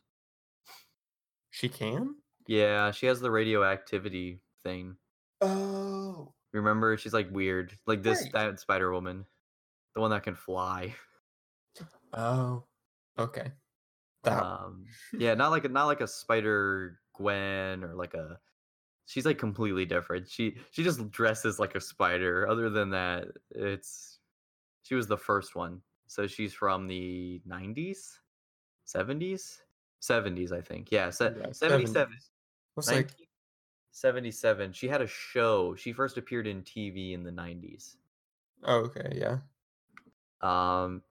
She can? Yeah, she has the radioactivity thing. Oh. Remember, she's like weird, like this right. That Spider Woman, the one that can fly. Oh. Okay. That. Yeah, not like a Spider Gwen or like a. She's like completely different. She just dresses like a spider. Other than that, she was the first one. So she's from the 90s, 70s. 70s, I think. Yeah, 77. What's 1977. She had a show. She first appeared in TV in the 90s. Oh, okay, yeah.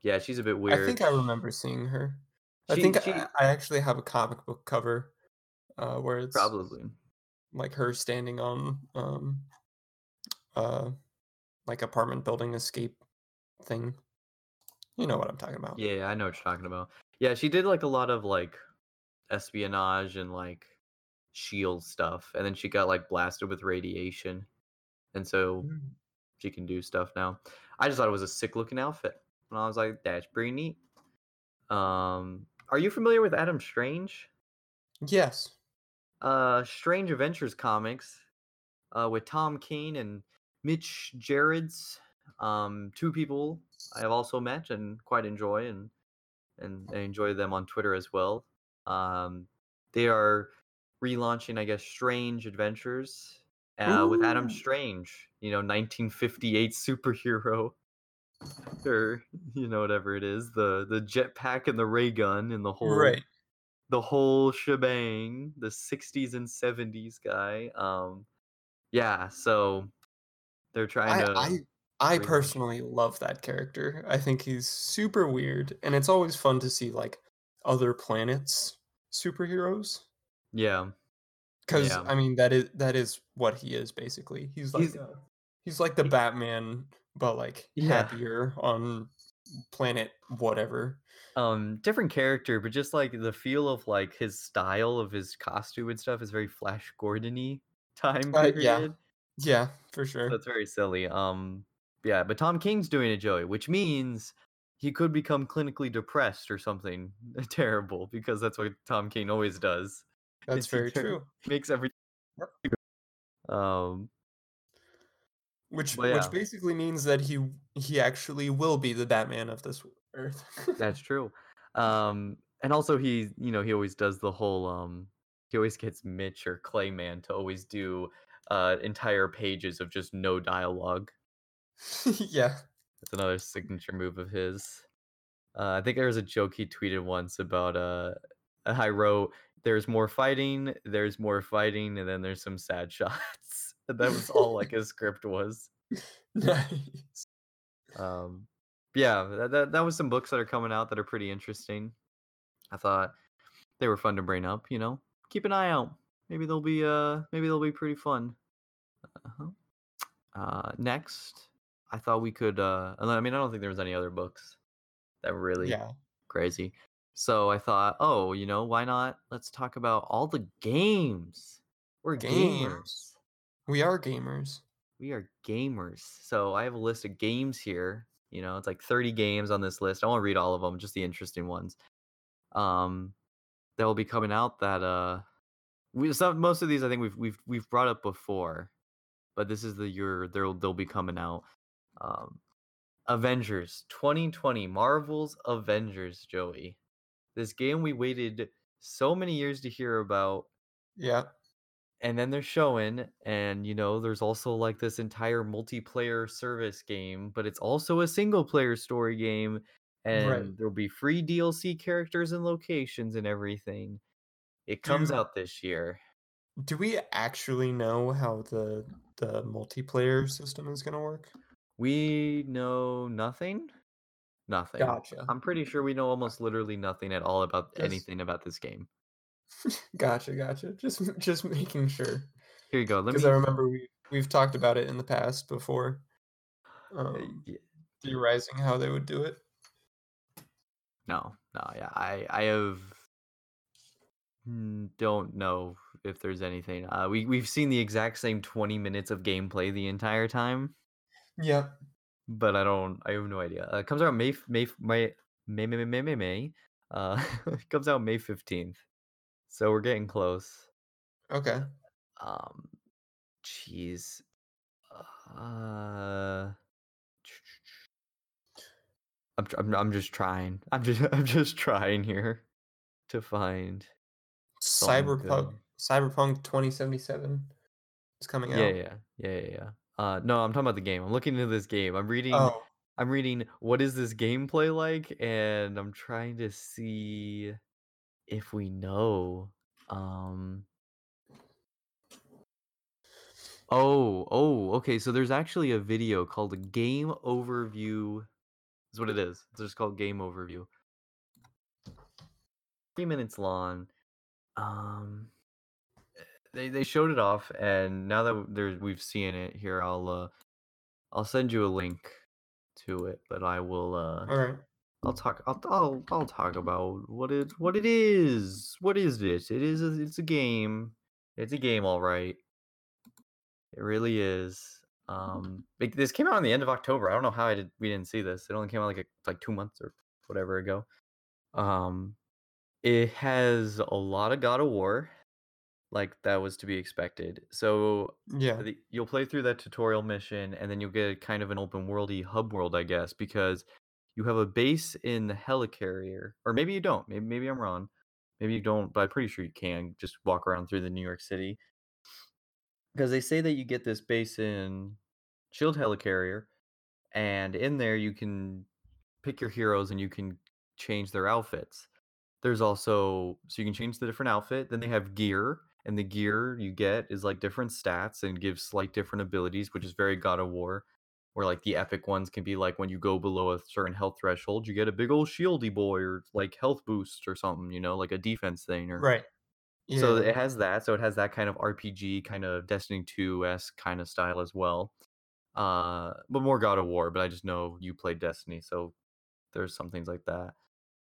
Yeah, she's a bit weird. I think I remember seeing her. I actually have a comic book cover where it's probably like her standing on like apartment building escape thing. You know what I'm talking about. Yeah, I know what you're talking about. Yeah, she did like a lot of like espionage and like shield stuff, and then she got like blasted with radiation, and so she can do stuff now. I just thought it was a sick looking outfit, and I was like, that's pretty neat. Are you familiar with Adam Strange? Yes. Strange Adventures comics with Tom King and Mitch Gerrards, two people I have also met and quite enjoy, and I enjoy them on Twitter as well. They are relaunching, I guess, Strange Adventures with Adam Strange, 1958 superhero, or whatever it is, the jetpack and the ray gun and the whole right. The whole shebang, the 60s and 70s guy. Yeah, so they're trying to. I personally love that character. I think he's super weird, and it's always fun to see like other planets superheroes. Yeah, because I mean that is what he is basically. He's like the Batman, but like happier on planet whatever. Different character, but just like the feel of like his style of his costume and stuff is very Flash Gordon-y time period. Yeah, for sure. That's very silly. Yeah, but Tom King's doing it, Joey, which means he could become clinically depressed or something terrible, because that's what Tom King always does. That's very true. Makes everything. Which basically means that he actually will be the Batman of this Earth. That's true. And also he, he always does the whole he always gets Mitch or Clayman to always do entire pages of just no dialogue. Yeah, that's another signature move of his. I think there was a joke he tweeted once about I wrote, there's more fighting and then there's some sad shots, and that was all like his script was. Nice. Yeah, that was some books that are coming out that are pretty interesting. I thought they were fun to bring up. Keep an eye out, maybe they'll be pretty fun. Next, I thought we could I don't think there was any other books that were really crazy. So I thought, why not? Let's talk about all the games. We're gamers. We are gamers. We are gamers. So I have a list of games here. It's like 30 games on this list. I won't read all of them, just the interesting ones. That will be coming out that most of these I think we've brought up before. But this is the year they'll be coming out. Avengers 2020, Marvel's Avengers, Joey. This game we waited so many years to hear about. Yeah. And then they're showing, and there's also like this entire multiplayer service game, but it's also a single player story game, and there'll be free DLC characters and locations and everything. It comes out this year. Do we actually know how the multiplayer system is going to work? We know nothing. Nothing. Gotcha. I'm pretty sure we know almost literally nothing at all about anything about this game. Gotcha. Just making sure. Here you go. Because I remember we've talked about it in the past before. theorizing how they would do it. I have don't know if there's anything. We've seen the exact same 20 minutes of gameplay the entire time. Yeah, but I have no idea. It comes out May. It comes out May 15th, so we're getting close. Okay. Jeez. I'm just trying here to find Cyberpunk 2077 is coming out. Yeah. No, I'm talking about the game. I'm looking into this game. I'm reading what is this gameplay like, and I'm trying to see if we know. Okay. So there's actually a video called a Game Overview. Is what it is. It's just called Game Overview. 3 minutes long. They showed it off, and now that we've seen it here, I'll send you a link to it. But I will. All right. I'll talk about what it is. What is this? It's a game. It's a game, all right. It really is. This came out on the end of October. I don't know how we didn't see this. It only came out like 2 months or whatever ago. It has a lot of God of War, like that was to be expected. So yeah, you'll play through that tutorial mission, and then you'll get kind of an open worldy hub world, I guess, because you have a base in the helicarrier, or maybe you don't. Maybe I'm wrong. Maybe you don't, but I'm pretty sure you can just walk around through the New York City. Because they say that you get this base in Shield Helicarrier, and in there you can pick your heroes and you can change their outfits. There's also, so you can change the different outfit. Then they have gear, and the gear you get is like different stats and gives slight different abilities, which is very God of War, where like the epic ones can be like when you go below a certain health threshold, you get a big old shieldy boy or like health boost or something, like a defense thing or right. Yeah. So it has that. So it has that kind of RPG, kind of Destiny 2-esque kind of style as well. But more God of War, but I just know you played Destiny, so there's some things like that.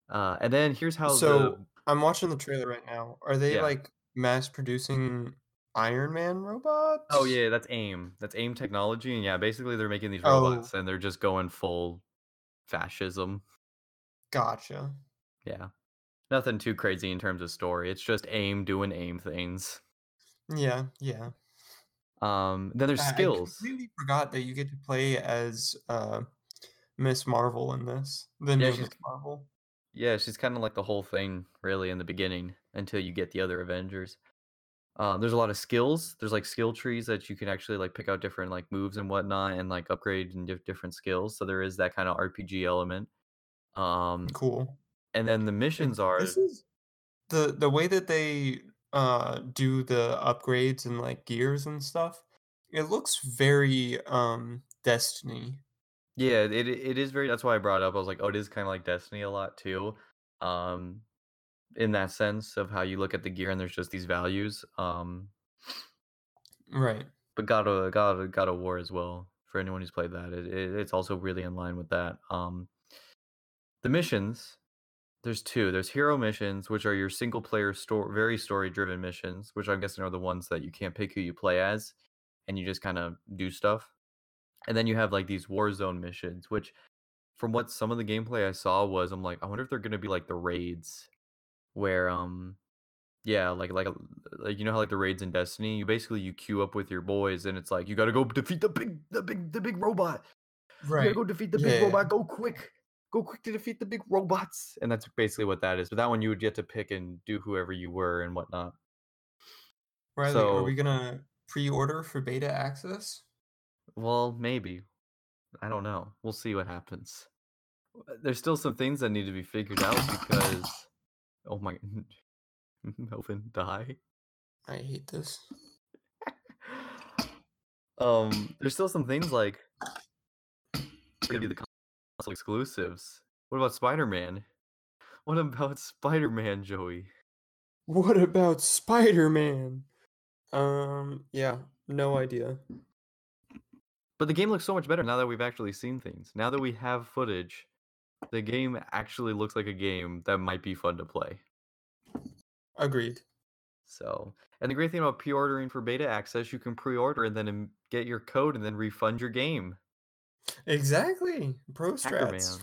And then here's how... I'm watching the trailer right now. Are they mass-producing Iron Man robots? Oh, yeah, that's AIM. That's AIM technology. And yeah, basically they're making these robots and they're just going full fascism. Gotcha. Yeah. Nothing too crazy in terms of story. It's just AIM doing AIM things. Yeah. Then there's skills. I completely forgot that you get to play as Miss Marvel in this. Miss Marvel. Yeah, she's kind of like the whole thing, really, in the beginning until you get the other Avengers. There's a lot of skills. There's like skill trees that you can actually like pick out different like moves and whatnot, and like upgrade and different skills. So there is that kind of RPG element. Cool. And then the missions are... This is the way that they do the upgrades and like gears and stuff, it looks very Destiny. Yeah, it is very... That's why I brought it up. I was like, it is kind of like Destiny a lot too. In that sense of how you look at the gear and there's just these values. Right. But God of War as well, for anyone who's played that. It's also really in line with that. The missions... There's two. There's hero missions, which are your single-player, very story-driven missions, which I'm guessing are the ones that you can't pick who you play as, and you just kind of do stuff. And then you have, like, these war zone missions, which, from what some of the gameplay I saw was, I'm like, I wonder if they're going to be, like, the raids, where, like you know how, like, the raids in Destiny, you queue up with your boys, and it's like, you got to go defeat the big robot. Right. You got to go defeat the big robot. Go quick to defeat the big robots. And that's basically what that is. But that one you would get to pick and do whoever you were and whatnot. Riley, are we going to pre-order for beta access? Well, maybe. I don't know. We'll see what happens. There's still some things that need to be figured out because... Oh my... Melvin, die. I hate this. There's still some things like... exclusives. What about Spider-Man, Joey? What about Spider-Man? No idea. But the game looks so much better now that we've actually seen things. Now that we have footage, the game actually looks like a game that might be fun to play. Agreed. So, and the great thing about pre-ordering for beta access, you can pre-order and then get your code and then refund your game. Exactly. Pro strats.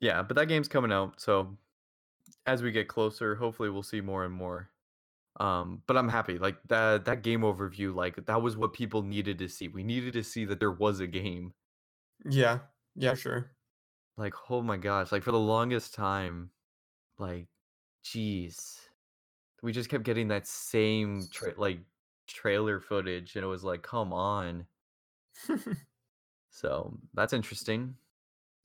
Yeah, but that game's coming out, so as we get closer, hopefully we'll see more and more. But I'm happy. Like that game overview, like that was what people needed to see. We needed to see that there was a game. Yeah. Yeah, sure. Like, oh my gosh, like for the longest time, like, jeez. We just kept getting that same trailer footage, and it was like, come on. So that's interesting.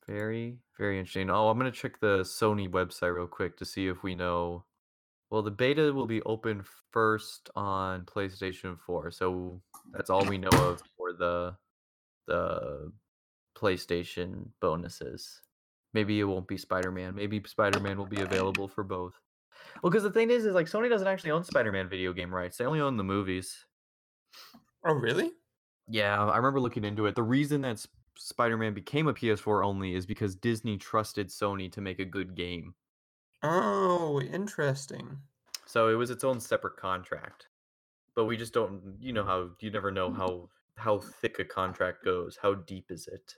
Very, very interesting. Oh, I'm going to check the Sony website real quick to see if we know. Well, the beta will be open first on PlayStation 4. So that's all we know of for the PlayStation bonuses. Maybe it won't be Spider-Man. Maybe Spider-Man will be available for both. Well, because the thing is like Sony doesn't actually own Spider-Man video game rights. They only own the movies. Oh, really? Yeah, I remember looking into it. The reason that Spider-Man became a PS4 only is because Disney trusted Sony to make a good game. Oh, interesting. So it was its own separate contract. But we just don't, you know how, you never know how thick a contract goes. How deep is it?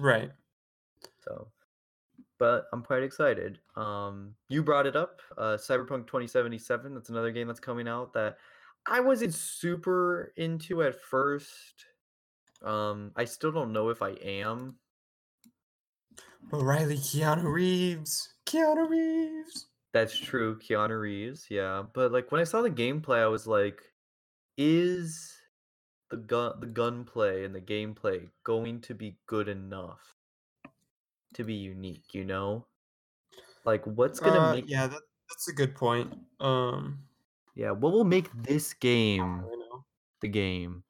Right. So, but I'm quite excited. You brought it up, Cyberpunk 2077. That's another game that's coming out that I wasn't super into at first. I still don't know if I am. But Riley, Keanu Reeves. That's true, Keanu Reeves. Yeah, but like when I saw the gameplay, I was like, is the gunplay and the gameplay going to be good enough to be unique? You know, like what's gonna make? Yeah, that's a good point. Yeah, what will make this game the game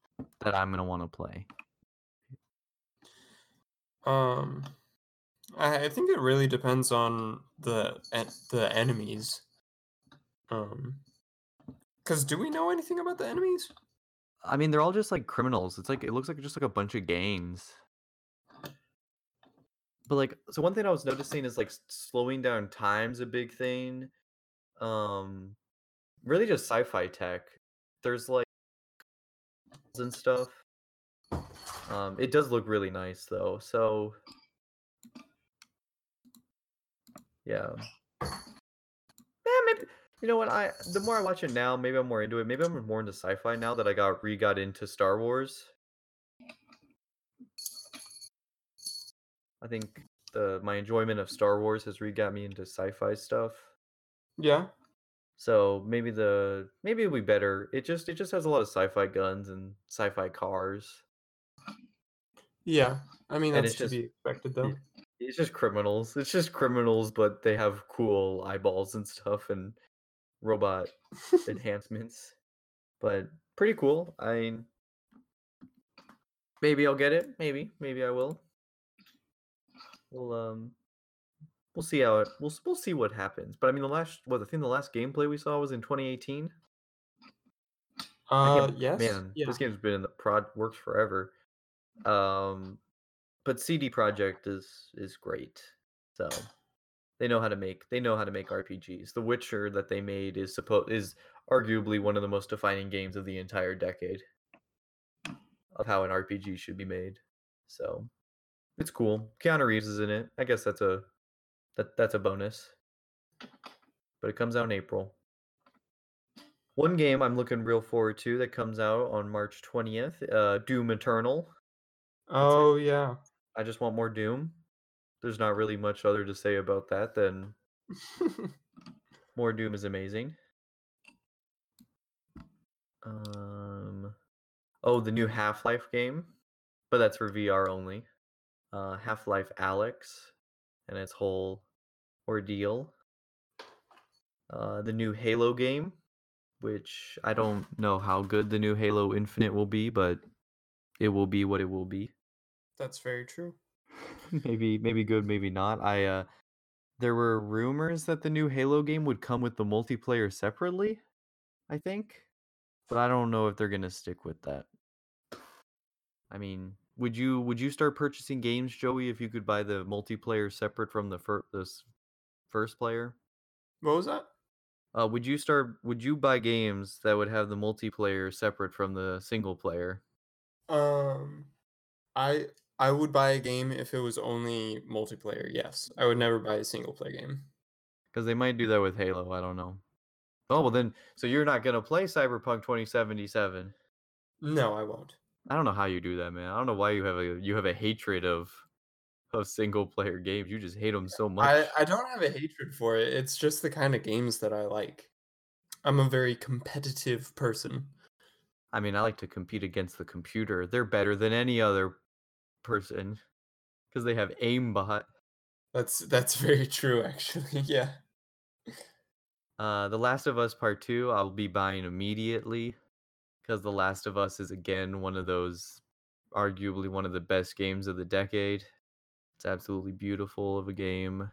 that I'm gonna want to play? I think it really depends on the enemies. 'Cause do we know anything about the enemies? I mean, they're all just like criminals. It's like it looks like just like a bunch of gangs. But like, so one thing I was noticing is like slowing down time's a big thing. Really just sci-fi tech. There's like and stuff. It does look really nice though. So. Yeah. Maybe, you know what? The more I watch it now, maybe I'm more into it. Maybe I'm more into sci-fi now that I got into Star Wars. I think my enjoyment of Star Wars has got me into sci-fi stuff. Yeah. So maybe it'll be better. It just has a lot of sci-fi guns and sci-fi cars. Yeah, I mean that's to be expected though. It's just criminals, but they have cool eyeballs and stuff and robot enhancements. But pretty cool. I mean, maybe I'll get it. Maybe I will. We'll see how it. We'll see what happens. But I mean, the last gameplay we saw was in 2018. Yes. Man, yeah. This game's been in the works forever. But CD Projekt is great. So they know how to make RPGs. The Witcher that they made is arguably one of the most defining games of the entire decade of how an RPG should be made. So it's cool. Keanu Reeves is in it. I guess that's a bonus. But it comes out in April. One game I'm looking real forward to that comes out on March 20th, Doom Eternal. Oh yeah. I just want more Doom. There's not really much other to say about that than more Doom is amazing. The new Half-Life game, but that's for VR only. Half-Life Alyx and its whole ordeal. The new Halo game, which I don't know how good the new Halo Infinite will be, but it will be what it will be. That's very true. Maybe good, maybe not. I there were rumors that the new Halo game would come with the multiplayer separately, I think. But I don't know if they're going to stick with that. I mean, would you start purchasing games, Joey, if you could buy the multiplayer separate from the first player? What was that? Would you buy games that would have the multiplayer separate from the single player? I would buy a game if it was only multiplayer. Yes, I would never buy a single player game. Because they might do that with Halo. I don't know. Oh, well then, so you're not going to play Cyberpunk 2077? No, I won't. I don't know how you do that, man. I don't know why you have a hatred of single player games. You just hate them so much. I don't have a hatred for it. It's just the kind of games that I like. I'm a very competitive person. I mean, I like to compete against the computer. They're better than any other person because they have aimbot. That's very true, actually. Yeah. The Last of Us Part 2, I'll be buying immediately because The Last of Us is, again, one of those, arguably one of the best games of the decade. It's absolutely beautiful of a game.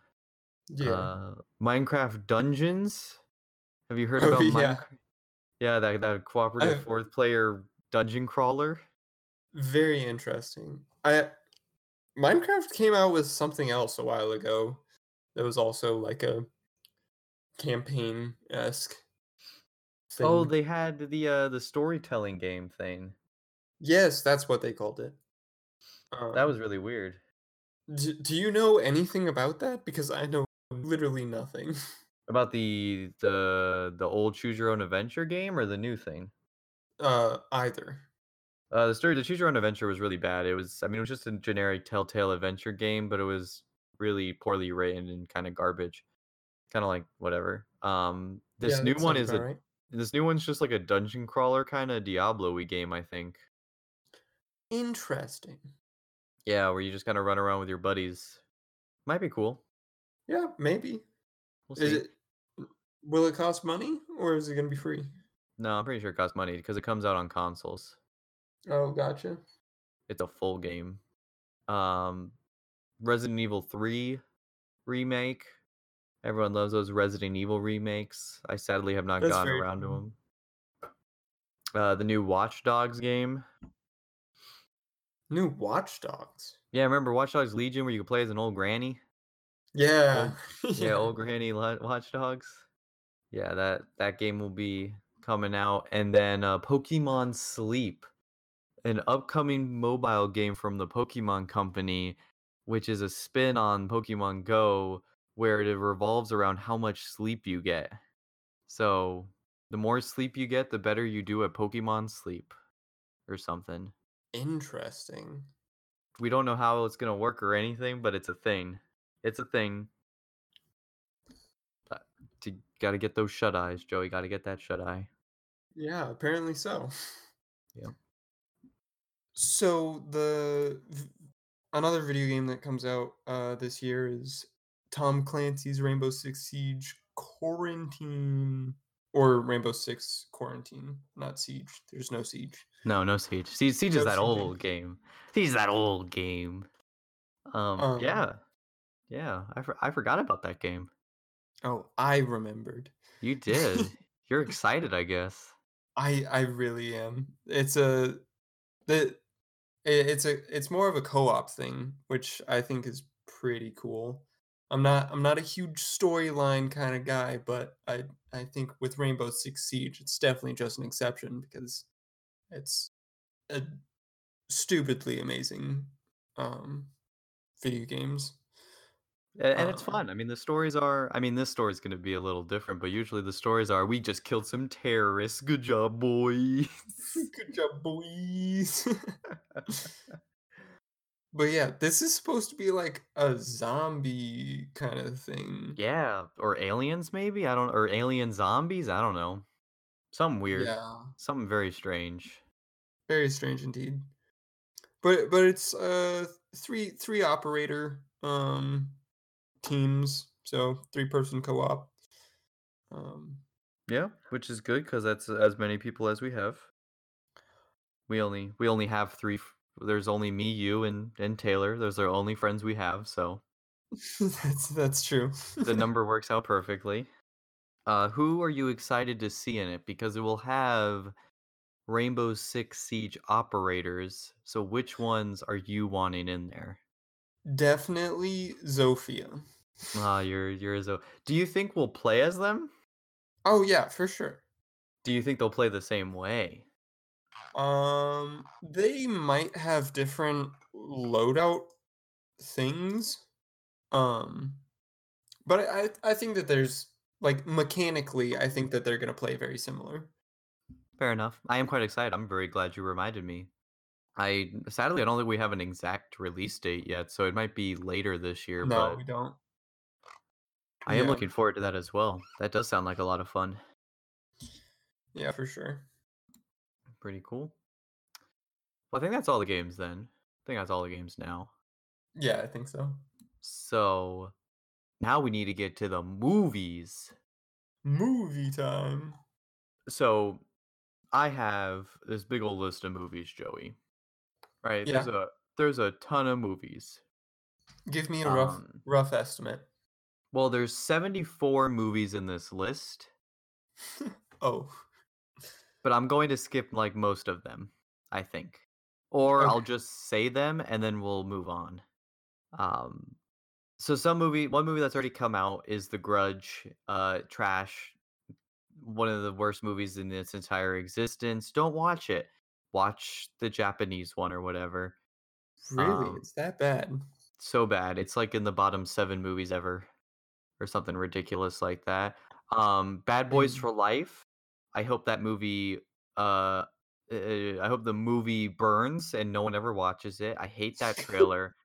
Yeah. Minecraft Dungeons. Have you heard about Minecraft? Yeah, that cooperative fourth-player dungeon crawler. Very interesting. Minecraft came out with something else a while ago that was also like a campaign-esque thing. Oh, they had the storytelling game thing. Yes, that's what they called it. That was really weird. Do you know anything about that? Because I know literally nothing. About the old Choose Your Own Adventure game or the new thing? Either. The Choose Your Own Adventure was really bad. It was just a generic Telltale adventure game, but it was really poorly written and kind of garbage. Kind of like whatever. This new one's just like a dungeon crawler kind of Diablo-y game, I think. Interesting. Yeah, where you just kind of run around with your buddies. Might be cool. Yeah, maybe. We'll see. Will it cost money, or is it going to be free? No, I'm pretty sure it costs money because it comes out on consoles. Oh, gotcha. It's a full game. Resident Evil 3 remake. Everyone loves those Resident Evil remakes. I sadly have not gotten around to them. The new Watch Dogs game. New Watch Dogs? Yeah, remember Watch Dogs Legion where you could play as an old granny? Yeah. Yeah, old granny Watch Dogs. Yeah, that game will be coming out. And then Pokemon Sleep, an upcoming mobile game from the Pokemon Company, which is a spin on Pokemon Go, where it revolves around how much sleep you get. So the more sleep you get, the better you do at Pokemon Sleep or something. Interesting. We don't know how it's going to work or anything, but it's a thing. It's a thing. Got to get those shut eyes, Joey. Got to get that shut eye. Yeah, apparently so. Yeah. So another video game that comes out this year is Tom Clancy's Rainbow Six Siege Quarantine, or Rainbow Six Quarantine, not Siege. There's no Siege. No Siege. Siege is that old game. Siege is that old game. Yeah. Yeah, I forgot about that game. Oh, I remembered. You did. You're excited, I guess. I really am. It's more of a co-op thing, which I think is pretty cool. I'm not a huge storyline kind of guy, but I think with Rainbow Six Siege, it's definitely just an exception because it's a stupidly amazing video games. And it's fun. I mean, this story's going to be a little different, but usually the stories are, we just killed some terrorists. Good job, boys. Good job, boys. But yeah, this is supposed to be like a zombie kind of thing. Yeah, or aliens maybe? Or alien zombies? I don't know. Something weird. Yeah. Something very strange. Very strange indeed. But it's three operator teams, so 3-person co-op. Yeah, which is good because that's as many people as we have. We only have 3. There's only me, you, and Taylor. Those are only friends we have, so that's true. The number works out perfectly. Who are you excited to see in it? Because it will have Rainbow Six Siege operators. So which ones are you wanting in there? Definitely Zofia. Ah, you're Zo. Do you think we'll play as them? Oh yeah, for sure. Do you think they'll play the same way? They might have different loadout things. But I think that there's, like, mechanically, I think that they're going to play very similar. Fair enough. I am quite excited. I'm very glad you reminded me. Sadly, I don't think we have an exact release date yet, so it might be later this year. No, but we don't. I am looking forward to that as well. That does sound like a lot of fun. Yeah, for sure. Pretty cool. Well, I think that's all the games then. I think that's all the games now. Yeah, I think so. So now we need to get to the movies. Movie time. So I have this big old list of movies, Joey. Right? Yeah. There's a ton of movies. Give me a rough estimate. Well, there's 74 movies in this list. Oh. But I'm going to skip like most of them, I think. Or okay. I'll just say them and then we'll move on. So one movie that's already come out is The Grudge, trash, one of the worst movies in its entire existence. Don't watch it. Watch the Japanese one or whatever. Really? It's that bad? So bad. It's like in the bottom 7 movies ever or something ridiculous like that. Bad Boys for Life. I hope that movie I hope the movie burns and no one ever watches it. I hate that trailer.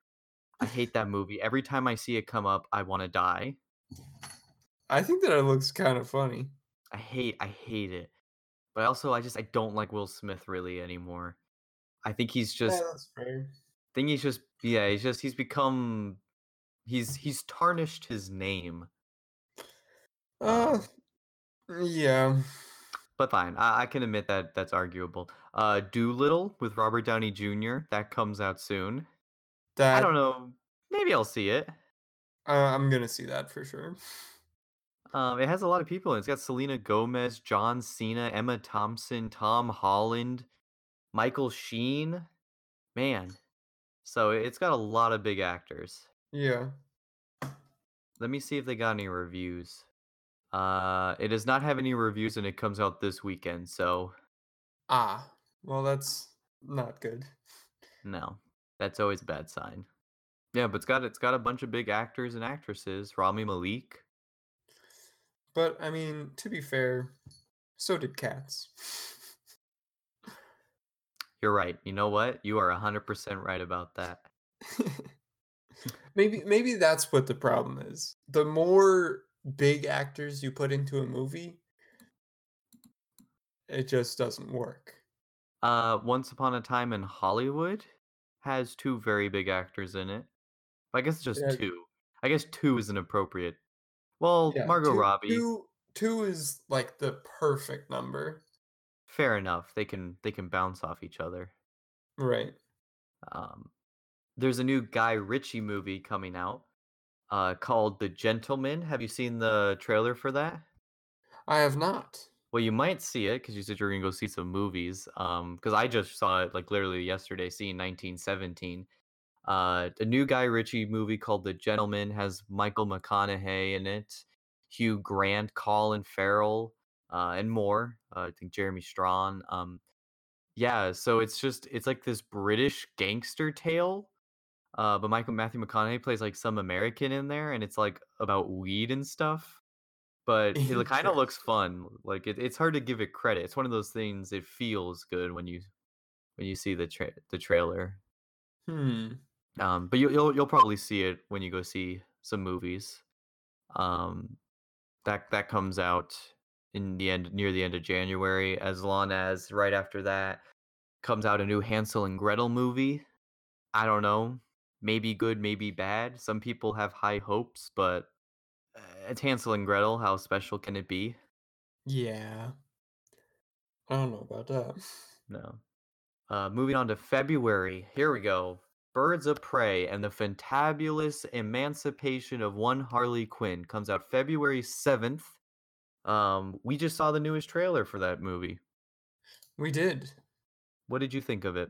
I hate that movie. Every time I see it come up, I want to die. I think that it looks kind of funny. I hate it. But also I don't like Will Smith really anymore. I think he's just he's tarnished his name. Yeah. But fine, I can admit that that's arguable. Doolittle with Robert Downey Jr. That comes out soon. I don't know. Maybe I'll see it. I'm gonna see that for sure. It has a lot of people in it. It's got Selena Gomez, John Cena, Emma Thompson, Tom Holland, Michael Sheen. Man, so it's got a lot of big actors. Yeah. Let me see if they got any reviews. It does not have any reviews and it comes out this weekend, so... Ah, well, that's not good. No, that's always a bad sign. Yeah, but it's got a bunch of big actors and actresses. Rami Malek. But, I mean, to be fair, so did Cats. You're right. You know what? You are 100% right about that. Maybe that's what the problem is. The more big actors you put into a movie, it just doesn't work. Once Upon a Time in Hollywood has 2 very big actors in it. I guess just 2. I guess 2 is an appropriate. Well, yeah, Margot Robbie. Two is like the perfect number. Fair enough. They can bounce off each other. Right. There's a new Guy Ritchie movie coming out. Called The Gentleman. Have you seen the trailer for that? I have not. Well, you might see it because you said you were going to go see some movies. Because I just saw it like literally yesterday, seeing 1917. A new Guy Ritchie movie called The Gentleman has Michael McConaughey in it, Hugh Grant, Colin Farrell, and more. I think Jeremy Strong. Yeah, so it's like this British gangster tale. But Matthew McConaughey plays like some American in there, and it's like about weed and stuff. But it kind of looks fun. Like it's hard to give it credit. It's one of those things. It feels good when you see the trailer. But you'll probably see it when you go see some movies. That comes out near the end of January. As long as right after that comes out a new Hansel and Gretel movie. I don't know. Maybe good, maybe bad. Some people have high hopes, but it's Hansel and Gretel. How special can it be? Yeah. I don't know about that. No. Moving on to February. Here we go. Birds of Prey and the Fantabulous Emancipation of One Harley Quinn comes out February 7th. We just saw the newest trailer for that movie. We did. What did you think of it?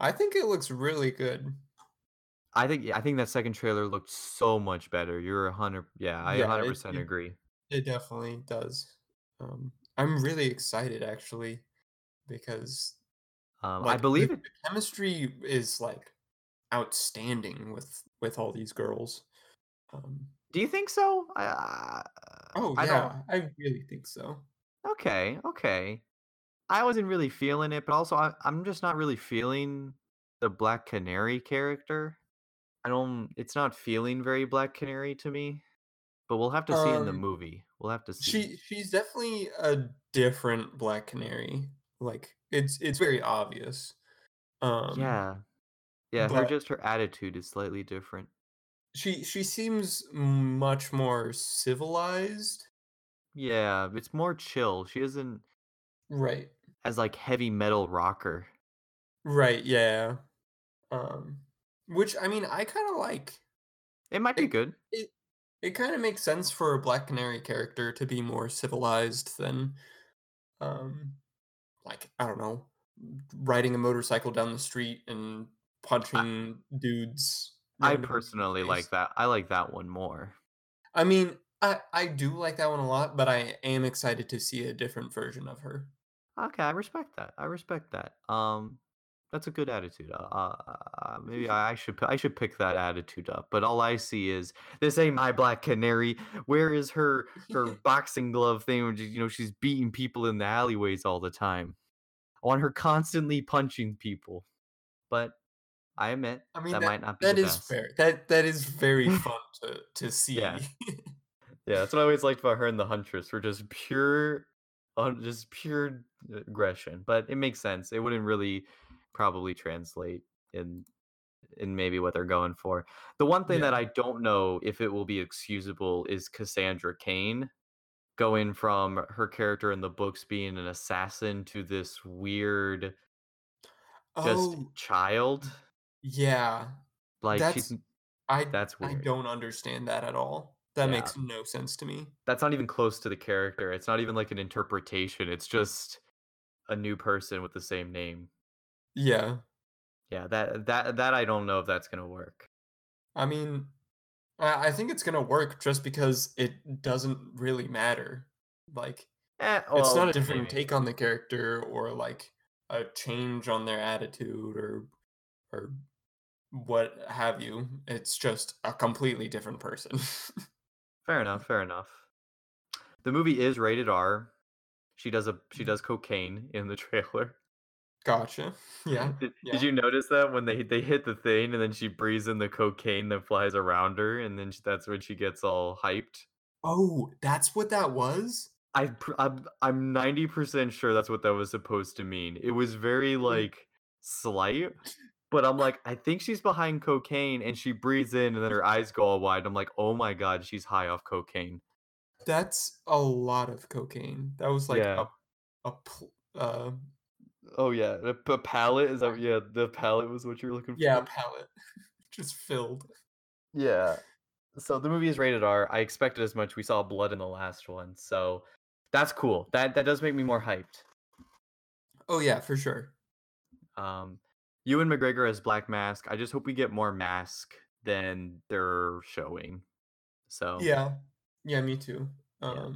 I think it looks really good. I think that second trailer looked so much better. You're 100. Yeah, I 100% agree. It definitely does. I'm really excited actually, because I believe the chemistry is like outstanding with all these girls. Do you think so? I really think so. Okay. I wasn't really feeling it, but also I'm just not really feeling the Black Canary character. It's not feeling very Black Canary to me, but we'll have to see in the movie. We'll have to see. She's definitely a different Black Canary. Like it's very obvious. Yeah. Her attitude is slightly different. She seems much more civilized. Yeah, it's more chill. She isn't right as like heavy metal rocker. Right. Yeah. Which, I mean, I kind of like. It might be good. It kind of makes sense for a Black Canary character to be more civilized than, I don't know, riding a motorcycle down the street and punching dudes. I personally like that. I like that one more. I mean, I do like that one a lot, but I am excited to see a different version of her. Okay, I respect that. That's a good attitude. Maybe I should pick that attitude up. But all I see is this ain't my Black Canary. Where is her boxing glove thing? Where, you know, she's beating people in the alleyways all the time. I want her constantly punching people. But I admit, that might not be the best. That is fair. That is very fun to see. Yeah. Yeah, that's what I always liked about her and the Huntress. We're just pure aggression. But it makes sense. It wouldn't really probably translate in maybe what they're going for. The one thing that I don't know if it will be excusable is Cassandra Cain going from her character in the books being an assassin to this weird child. Yeah. Like that's weird. I don't understand that at all. That makes no sense to me. That's not even close to the character. It's not even like an interpretation. It's just a new person with the same name. Yeah. That I don't know if that's gonna work. I mean, I think it's gonna work just because it doesn't really matter. Like, it's not a different take on the character or like a change on their attitude or what have you. It's just a completely different person. Fair enough. The movie is rated R. She does cocaine in the trailer. Gotcha. Yeah. Did you notice that when they hit the thing and then she breathes in the cocaine that flies around her and then that's when she gets all hyped? Oh, that's what that was? I'm 90% sure that's what that was supposed to mean. It was very slight, but I'm like, I think she's behind cocaine and she breathes in and then her eyes go all wide. I'm like, oh my God, she's high off cocaine. That's a lot of cocaine. That was Oh yeah, a pallet is that? Yeah, the pallet was what you were looking for. Yeah, a pallet, just filled. Yeah, so the movie is rated R. I expected as much. We saw blood in the last one, so that's cool. That does make me more hyped. Oh yeah, for sure. Ewan McGregor as Black Mask. I just hope we get more Mask than they're showing. So yeah, me too. I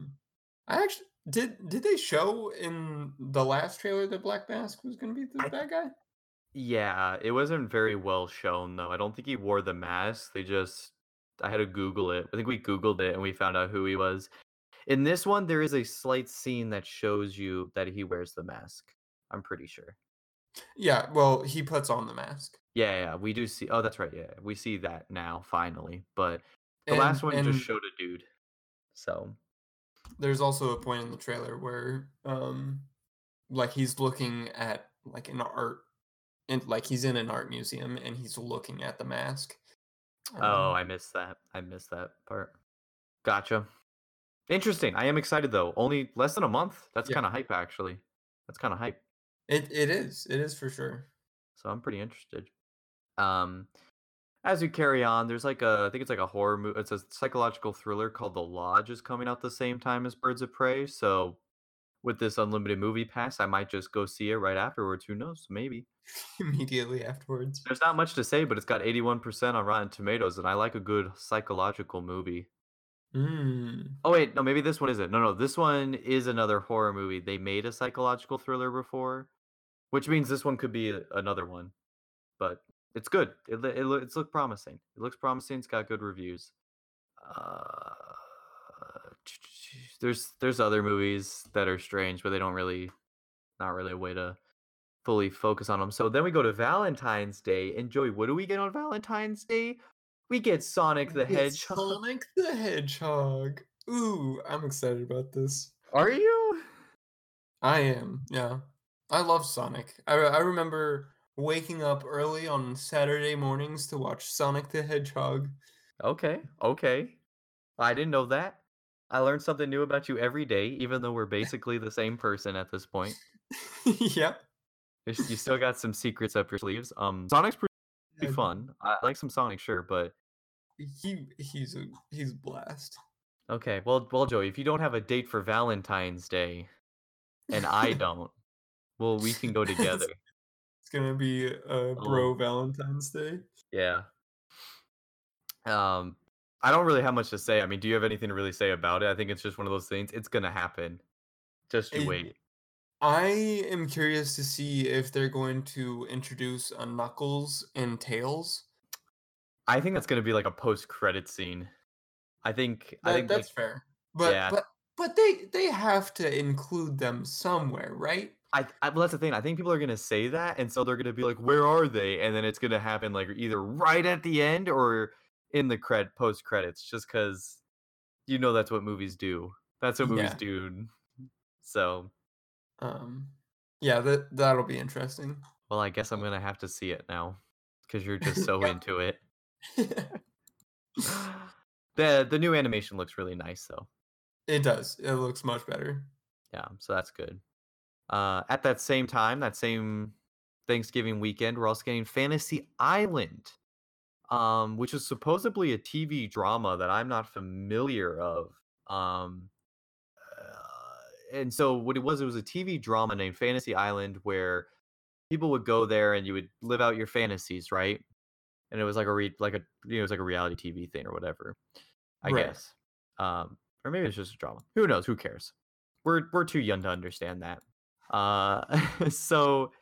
actually. Did they show in the last trailer that Black Mask was going to be the bad guy? Yeah, it wasn't very well shown, though. I don't think he wore the mask. I had to Google it. I think we Googled it, and we found out who he was. In this one, there is a slight scene that shows you that he wears the mask. I'm pretty sure. Yeah, well, he puts on the mask. Yeah, we do see. Oh, that's right, yeah. We see that now, finally. But the last one just showed a dude, so... There's also a point in the trailer where, he's looking at he's in an art museum and he's looking at the mask. I missed that part. Gotcha. Interesting. I am excited though. Only less than a month. That's kind of hype, actually. That's kind of hype. It is. It is for sure. So I'm pretty interested. As we carry on, there's I think it's a horror movie. It's a psychological thriller called The Lodge is coming out the same time as Birds of Prey. So with this unlimited movie pass, I might just go see it right afterwards. Who knows? Maybe. Immediately afterwards. There's not much to say, but it's got 81% on Rotten Tomatoes, and I like a good psychological movie. Oh, wait. No, maybe this one isn't. No, this one is another horror movie. They made a psychological thriller before, which means this one could be another one. But it's good. It's looked promising. It looks promising. It's got good reviews. There's other movies that are strange, but they don't really, not really a way to fully focus on them. So then we go to Valentine's Day. And Joey, what do we get on Valentine's Day? We get Sonic the Hedgehog. Sonic the Hedgehog. Ooh, I'm excited about this. Are you? I am, yeah. I love Sonic. I remember waking up early on Saturday mornings to watch Sonic the Hedgehog. Okay. I didn't know that. I learned something new about you every day, even though we're basically the same person at this point. Yep. You still got some secrets up your sleeves. Sonic's pretty fun. I like some Sonic, sure, but he's a blast. Okay, well, Joey, if you don't have a date for Valentine's Day, and I don't, well, we can go together. It's gonna be a bro Valentine's Day. Yeah. I don't really have much to say. I mean, do you have anything to really say about it? I think it's just one of those things. It's gonna happen. Just wait. I am curious to see if they're going to introduce a Knuckles and Tails. I think that's going to be like a post-credit scene. I think that's fair. But yeah. but they have to include them somewhere, right? Well, that's the thing. I think people are going to say that, and so they're going to be like, "Where are they?" And then it's going to happen like either right at the end or in the post-credits, just because you know that's what movies do. That's what movies do. So. Yeah, that'll be interesting. Well, I guess I'm gonna have to see it now because you're just so into it. The new animation looks really nice, though. It does. It looks much better. Yeah, so that's good. At that same time, that same Thanksgiving weekend, we're also getting Fantasy Island, which is supposedly a TV drama that I'm not familiar of. And so what it was a TV drama named Fantasy Island where people would go there and you would live out your fantasies, right? And it was like a reality TV thing or whatever, I guess. Or maybe it's just a drama. Who knows? Who cares? We're too young to understand that. So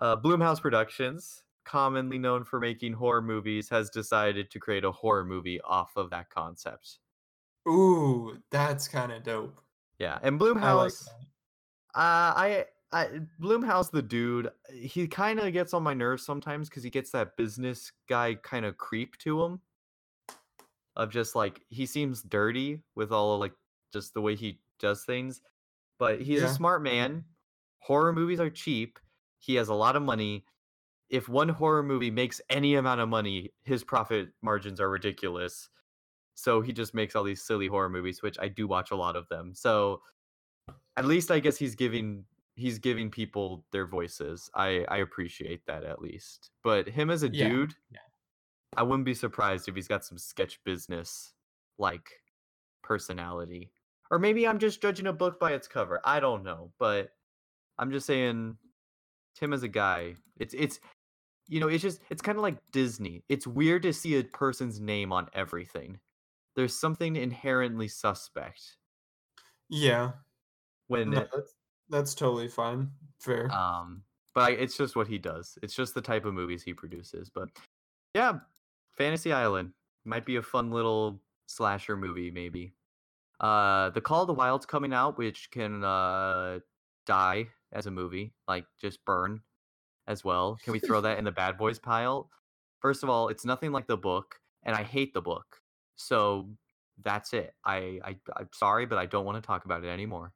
Blumhouse Productions, commonly known for making horror movies, has decided to create a horror movie off of that concept. Ooh, that's kind of dope. Yeah, and Blumhouse, Blumhouse, the dude, he kind of gets on my nerves sometimes because he gets that business guy kind of creep to him, of just like he seems dirty with all of, like, just the way he does things, but he's a smart man. Horror movies are cheap. He has a lot of money. If one horror movie makes any amount of money, his profit margins are ridiculous. So he just makes all these silly horror movies, which I do watch a lot of them. So at least I guess he's giving people their voices. I appreciate that at least. But him as a dude, I wouldn't be surprised if he's got some sketch business like personality. Or maybe I'm just judging a book by its cover. I don't know. But I'm just saying him as a guy, it's you know, it's kind of like Disney. It's weird to see a person's name on everything. There's something inherently suspect. Yeah. That's totally fine. Fair. But it's just what he does. It's just the type of movies he produces. But yeah, Fantasy Island might be a fun little slasher movie, maybe. The Call of the Wild's coming out, which can die as a movie, like just burn as well. Can we throw that in the bad boys pile? First of all, it's nothing like the book, and I hate the book. So that's it. I'm sorry, but I don't want to talk about it anymore.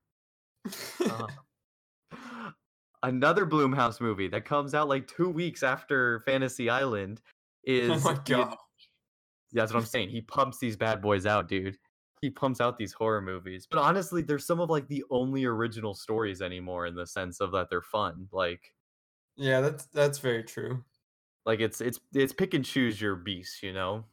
Another Blumhouse movie that comes out like 2 weeks after Fantasy Island is... Oh my God. That's what I'm saying. He pumps these bad boys out, dude. He pumps out these horror movies. But honestly, they're some of like the only original stories anymore in the sense of that they're fun. Like, yeah, that's very true. Like it's pick and choose your beast, you know?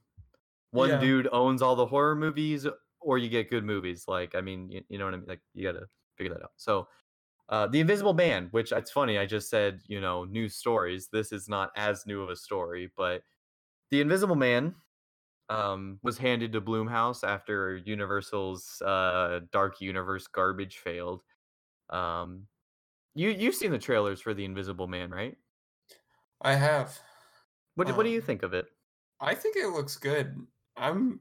One dude owns all the horror movies, or you get good movies. Like, I mean, you know what I mean? Like, you got to figure that out. So The Invisible Man, which it's funny, I just said, you know, new stories. This is not as new of a story, but The Invisible Man was handed to Blumhouse after Universal's Dark Universe garbage failed. You've seen the trailers for The Invisible Man, right? I have. What do you think of it? I think it looks good. I'm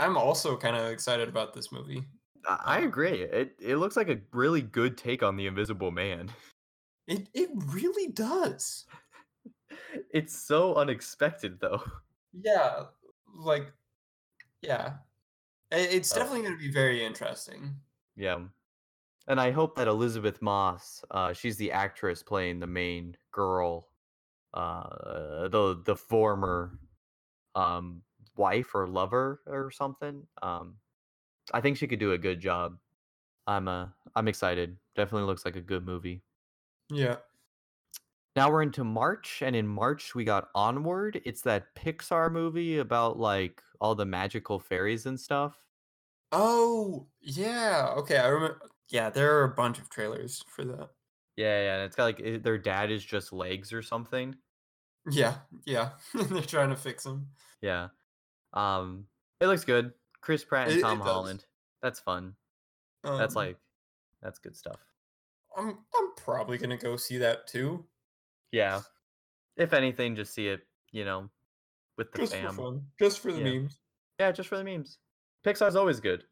also kind of excited about this movie. I agree. It looks like a really good take on The Invisible Man. It really does. It's so unexpected, though. Yeah, like, yeah. It's definitely going to be very interesting. Yeah. And I hope that Elizabeth Moss, she's the actress playing the main girl, the former wife or lover or something. I think she could do a good job. I'm excited. Definitely looks like a good movie. Yeah. Now we're into March, and in March we got Onward. It's that Pixar movie about like all the magical fairies and stuff. Oh, yeah. Okay, I remember. Yeah, there are a bunch of trailers for that. Yeah, and it's got like their dad is just legs or something. Yeah. They're trying to fix him. Yeah. It looks good. Chris Pratt and Tom Holland. That's fun. That's good stuff. I'm probably gonna go see that too. Yeah. If anything, just see it, you know, with the fam. Just for fun. Just for the memes. Yeah, just for the memes. Pixar's always good.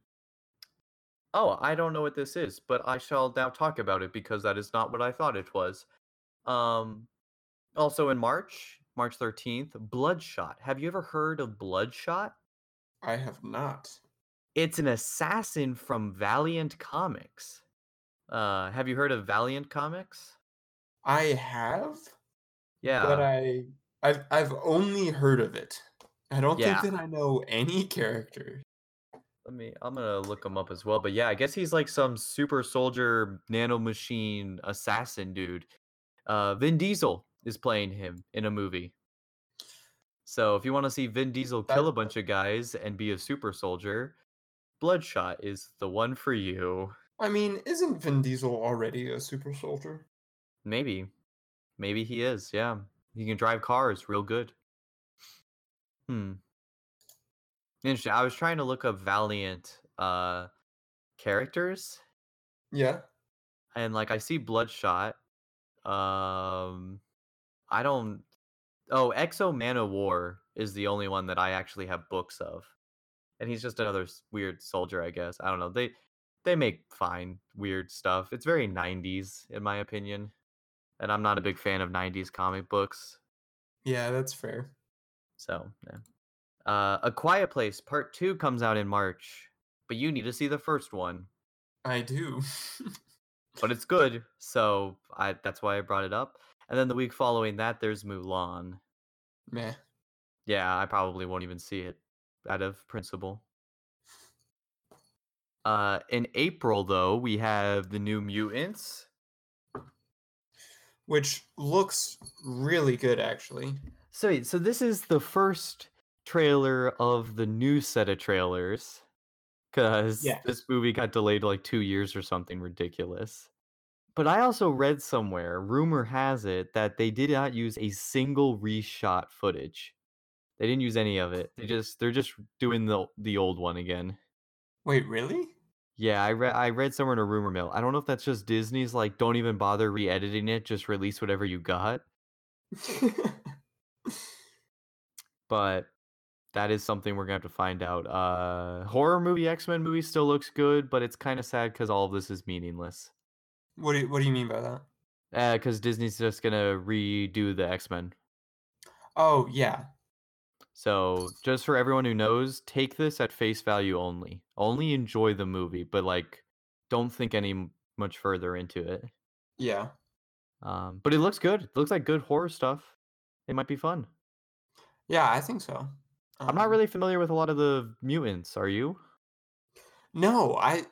Oh, I don't know what this is, but I shall now talk about it because that is not what I thought it was. Also in March 13th, Bloodshot. Have you ever heard of Bloodshot? I have not. It's an assassin from Valiant Comics. Have you heard of Valiant Comics? I have. Yeah. But I've only heard of it. I don't think that I know any character. I'm going to look him up as well. But yeah, I guess he's like some super soldier, nanomachine assassin dude. Vin Diesel is playing him in a movie. So if you want to see Vin Diesel kill a bunch of guys and be a super soldier, Bloodshot is the one for you. I mean, isn't Vin Diesel already a super soldier? Maybe he is, yeah. He can drive cars real good. Interesting. I was trying to look up Valiant characters. Yeah. And like I see Bloodshot. Exo Man of War is the only one that I actually have books of. And he's just another weird soldier, I guess. I don't know. They make fine weird stuff. It's very 90s in my opinion. And I'm not a big fan of 90s comic books. Yeah, that's fair. So, yeah. A Quiet Place Part 2 comes out in March, but you need to see the first one. I do. But it's good, so that's why I brought it up. And then the week following that, there's Mulan. Meh. Yeah, I probably won't even see it out of principle. In April, though, we have The New Mutants. Which looks really good, actually. So this is the first trailer of the new set of trailers, because this movie got delayed like 2 years or something ridiculous. But I also read somewhere, rumor has it, that they did not use a single reshot footage. They didn't use any of it. They're just doing the old one again. Wait, really? Yeah, I read somewhere in a rumor mill. I don't know if that's just Disney's like, don't even bother re-editing it, just release whatever you got. But that is something we're going to have to find out. Horror movie, X-Men movie still looks good, but it's kind of sad because all of this is meaningless. What do you mean by that? Because Disney's just going to redo the X-Men. Oh, yeah. So just for everyone who knows, take this at face value only. Only enjoy the movie, but like, don't think any much further into it. Yeah. But it looks good. It looks like good horror stuff. It might be fun. Yeah, I think so. I'm not really familiar with a lot of the mutants, are you? No, I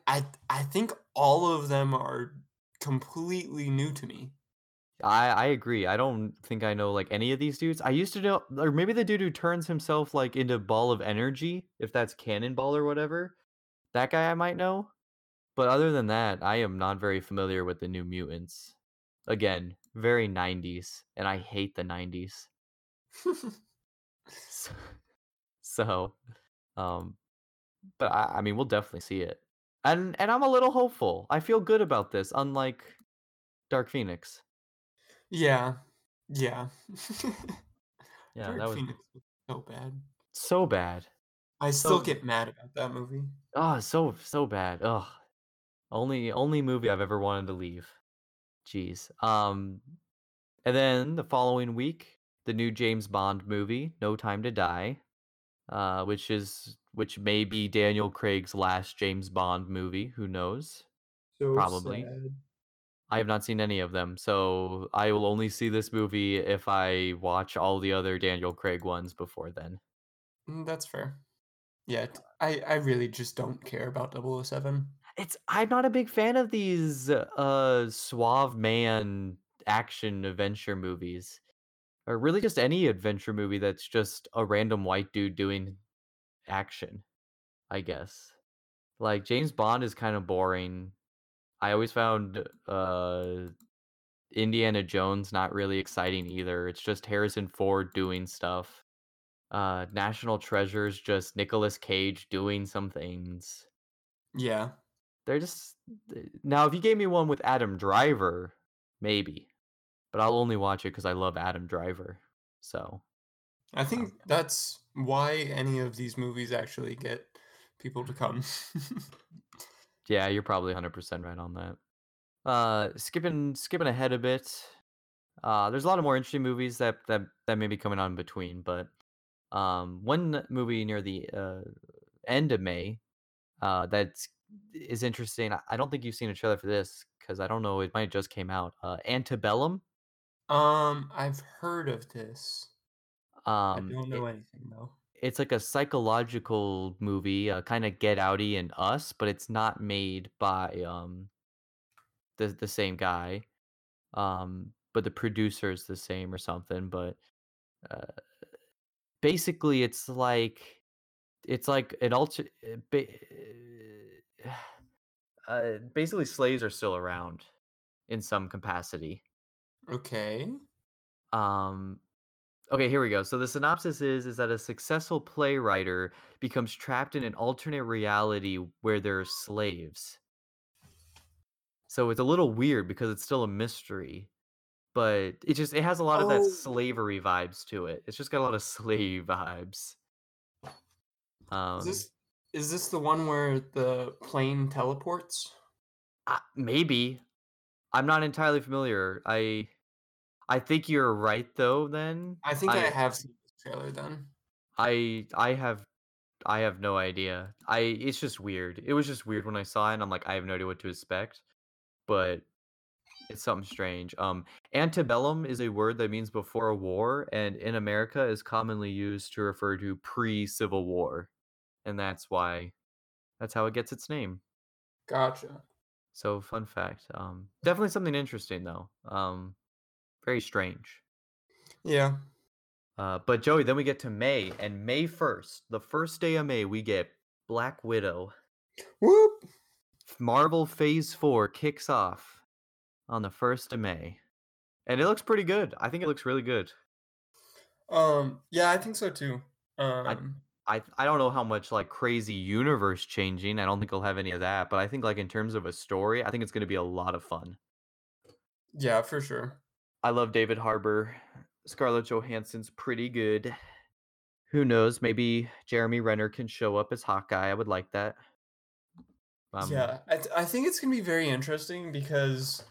think all of them are completely new to me. I agree. I don't think I know like any of these dudes. I used to know, or maybe the dude who turns himself like into ball of energy, if that's Cannonball or whatever. That guy I might know. But other than that, I am not very familiar with the New Mutants. Again, very 90s, and I hate the 90s. But I mean, we'll definitely see it. And I'm a little hopeful. I feel good about this, unlike Dark Phoenix. Yeah. Yeah, Dark Phoenix was so bad. So bad. I still get mad about that movie. Oh, so bad. Oh, only movie I've ever wanted to leave. Jeez. And then the following week, the new James Bond movie, No Time to Die, which may be Daniel Craig's last James Bond movie. Who knows? So probably. Sad. I have not seen any of them, so I will only see this movie if I watch all the other Daniel Craig ones before then. That's fair. Yeah, I really just don't care about 007. I'm not a big fan of these suave man action adventure movies, or really just any adventure movie that's just a random white dude doing action, I guess. Like, James Bond is kind of boring. I always found Indiana Jones not really exciting either. It's just Harrison Ford doing stuff. National Treasure's just Nicolas Cage doing some things. Yeah. They're just... Now, if you gave me one with Adam Driver, maybe. But I'll only watch it because I love Adam Driver. So... I think that's why any of these movies actually get people to come. Yeah, you're probably 100% right on that. Skipping ahead a bit. There's a lot of more interesting movies that may be coming on in between, but one movie near the end of May that is interesting. I don't think you've seen a trailer for this because I don't know. It might have just came out. Antebellum. I've heard of this. I don't know anything though. It's like a psychological movie, kind of Get Outy and Us, but it's not made by the same guy, but the producer is the same or something. But basically, it's like an alter. Basically, slaves are still around in some capacity. Okay. Okay, here we go. So the synopsis is that a successful playwright becomes trapped in an alternate reality where there are slaves. So it's a little weird because it's still a mystery, but it has a lot of that slavery vibes to it. It's just got a lot of slave vibes. Is this the one where the plane teleports? Maybe. I'm not entirely familiar. I think you're right, though. Then I think I have seen this trailer. Then I have no idea. It's just weird. It was just weird when I saw it, and I'm like, I have no idea what to expect, but it's something strange. Antebellum is a word that means before a war, and in America is commonly used to refer to pre-Civil War, and that's how it gets its name. Gotcha. So, fun fact. Definitely something interesting, though. Very strange. Yeah. But Joey, then we get to May, and May 1st, the first day of May, we get Black Widow. Whoop! Marvel Phase 4 kicks off on the 1st of May. And it looks pretty good. I think it looks really good. Yeah, I think so too. I don't know how much like crazy universe changing. I don't think it'll have any of that, but I think like in terms of a story, I think it's going to be a lot of fun. Yeah, for sure. I love David Harbour. Scarlett Johansson's pretty good. Who knows? Maybe Jeremy Renner can show up as Hawkeye. I would like that. Yeah, I think it's going to be very interesting because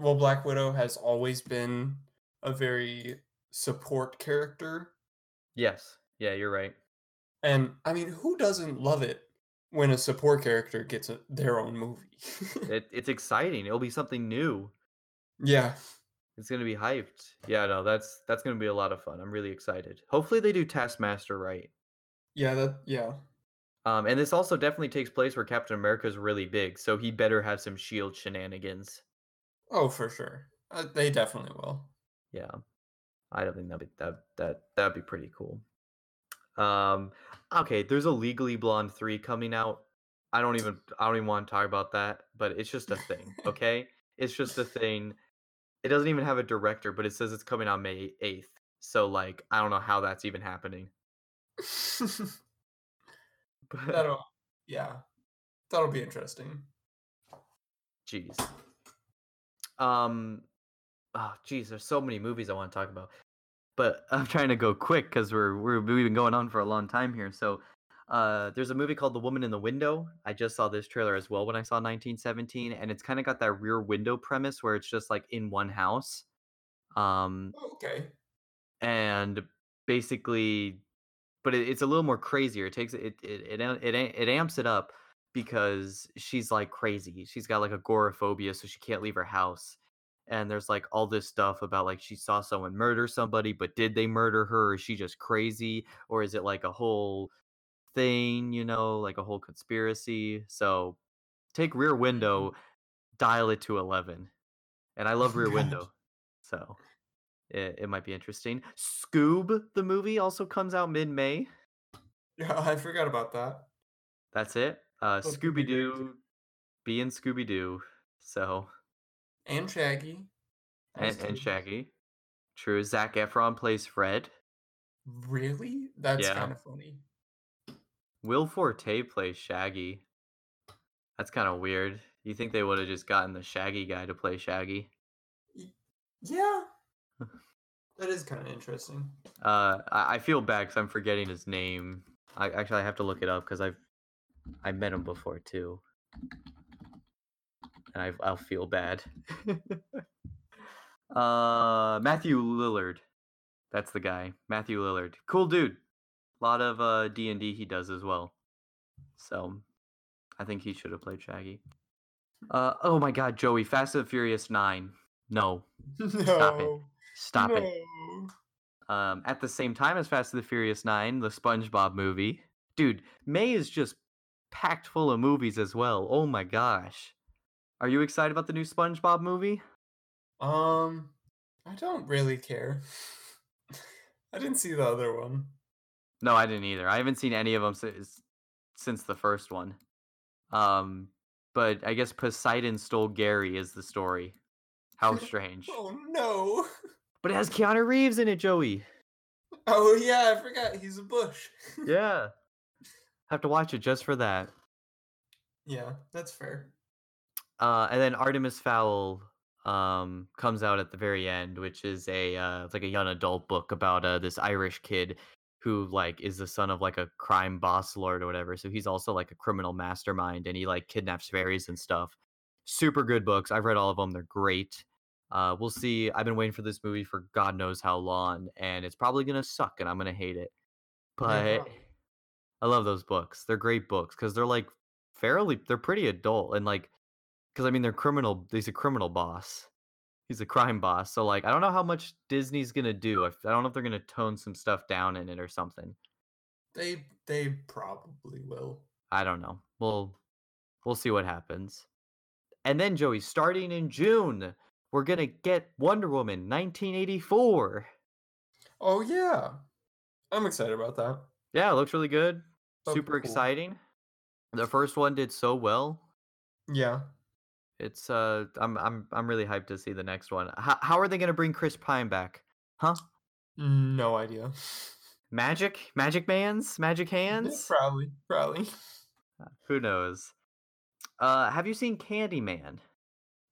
Black Widow has always been a very support character. Yes. Yeah, you're right. And, I mean, who doesn't love it when a support character gets their own movie? It's exciting. It'll be something new. Yeah. It's going to be hyped. Yeah, no, that's going to be a lot of fun. I'm really excited. Hopefully they do Taskmaster right. Yeah, yeah. And this also definitely takes place where Captain America is really big, so he better have some S.H.I.E.L.D. shenanigans. Oh, for sure. They definitely will. Yeah. I don't think that'd be pretty cool. Okay, there's a Legally Blonde 3 coming out I don't even want to talk about that, but it's just a thing, okay? It's just a thing. It doesn't even have a director, but it says it's coming on May 8th. So, like, I don't know how that's even happening. But yeah, that'll be interesting. Jeez. Oh, jeez, there's so many movies I want to talk about. But I'm trying to go quick because we've been going on for a long time here. So there's a movie called The Woman in the Window. I just saw this trailer as well when I saw 1917. And it's kind of got that Rear Window premise where it's just like in one house. Okay. And basically, but it's a little more crazier. It takes it amps it up because she's like crazy. She's got like agoraphobia, so she can't leave her house. And there's like all this stuff about like she saw someone murder somebody, but did they murder her? Or is she just crazy? Or is it like a whole thing, you know, like a whole conspiracy? So take Rear Window, dial it to 11. And I love Rear Window. So it might be interesting. Scoob, the movie, also comes out mid-May. Yeah, I forgot about that. That's it. Scooby-Doo, being Scooby-Doo. So... and Shaggy. And Shaggy. True. Zac Efron plays Fred. Really? That's kind of funny. Will Forte plays Shaggy. That's kind of weird. You think they would have just gotten the Shaggy guy to play Shaggy? Yeah. That is kind of interesting. I feel bad because I'm forgetting his name. I have to look it up because I met him before too. And I'll feel bad. Matthew Lillard. That's the guy. Matthew Lillard. Cool dude. A lot of D&D he does as well. So I think he should have played Shaggy. Oh my God, Joey. Fast and Furious 9. No. Stop it. At the same time as Fast and the Furious 9, the SpongeBob movie. Dude, May is just packed full of movies as well. Oh my gosh. Are you excited about the new SpongeBob movie? I don't really care. I didn't see the other one. No, I didn't either. I haven't seen any of them since the first one. But I guess Poseidon Stole Gary is the story. How strange. Oh, no. But it has Keanu Reeves in it, Joey. Oh, yeah, I forgot. He's a bush. Yeah. Have to watch it just for that. Yeah, that's fair. And then Artemis Fowl comes out at the very end, which is a young adult book about this Irish kid who like is the son of like a crime boss lord or whatever. So he's also like a criminal mastermind, and he like kidnaps fairies and stuff. Super good books. I've read all of them. They're great. We'll see. I've been waiting for this movie for God knows how long, and it's probably gonna suck, and I'm gonna hate it. But yeah. I love those books. They're great books because they're like they're pretty adult and like. Because, I mean, they're criminal. He's a criminal boss. He's a crime boss. So, like, I don't know how much Disney's going to do. I don't know if they're going to tone some stuff down in it or something. They probably will. I don't know. We'll see what happens. And then, Joey, starting in June, we're going to get Wonder Woman 1984. Oh, yeah. I'm excited about that. Yeah, it looks really good. That's super cool. Exciting. The first one did so well. Yeah. It's I'm really hyped to see the next one. How are they gonna bring Chris Pine back? Huh? No idea. Magic hands? Yeah, probably. Who knows? Have you seen Candyman?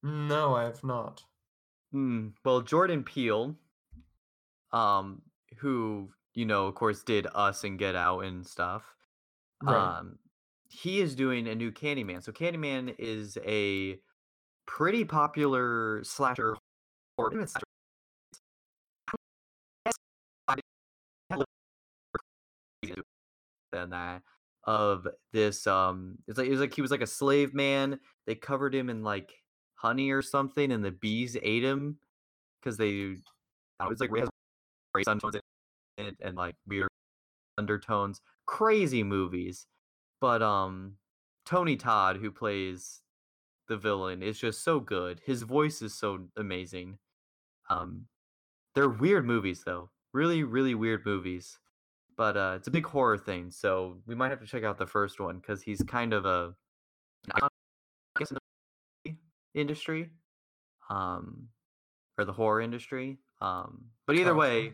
No, I have not. Well, Jordan Peele, who you know, of course, did Us and Get Out and stuff. Right. He is doing a new Candyman. So Candyman is a pretty popular slasher horror movie. Than that of this it was like he was like a slave man. They covered him in like honey or something, and the bees ate him because raised undertones in it and like weird undertones. Crazy movies. But Tony Todd, who plays the villain, is just so good. His voice is so amazing. They're weird movies, though. Really, really weird movies. But it's a big horror thing, so we might have to check out the first one because he's kind of a in the industry, or the horror industry. But either way,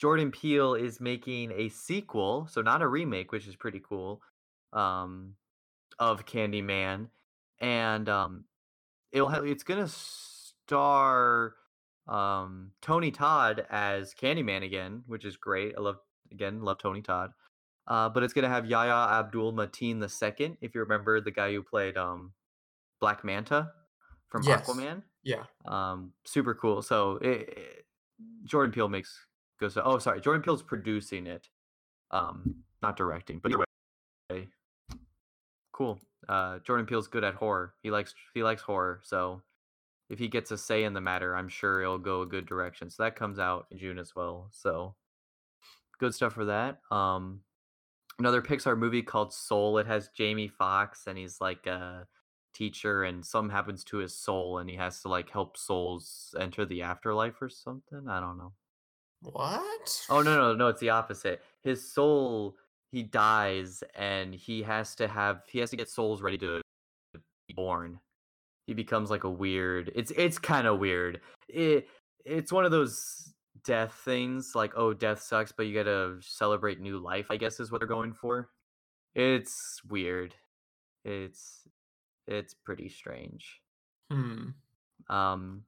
Jordan Peele is making a sequel, so not a remake, which is pretty cool, of Candyman, and it's gonna star Tony Todd as Candyman again, which is great. I love Tony Todd. But it's gonna have Yahya Abdul-Mateen II, if you remember, the guy who played Black Manta from Aquaman. Yeah. Super cool. So Jordan Peele goes. Oh, sorry, Jordan Peele's producing it, not directing. But anyway, cool. Jordan Peele's good at horror. He likes horror. So if he gets a say in the matter, I'm sure it'll go a good direction. So that comes out in June as well. So good stuff for that. Another Pixar movie called Soul. It has Jamie Foxx, and he's like a teacher, and something happens to his soul, and he has to like help souls enter the afterlife or something. I don't know. What? Oh no! It's the opposite. His soul, he dies, and he has to get souls ready to be born. He becomes like a weird. It's kind of weird. It's one of those death things, like, oh, death sucks, but you gotta celebrate new life, I guess, is what they're going for. It's weird. It's pretty strange. Okay, I'm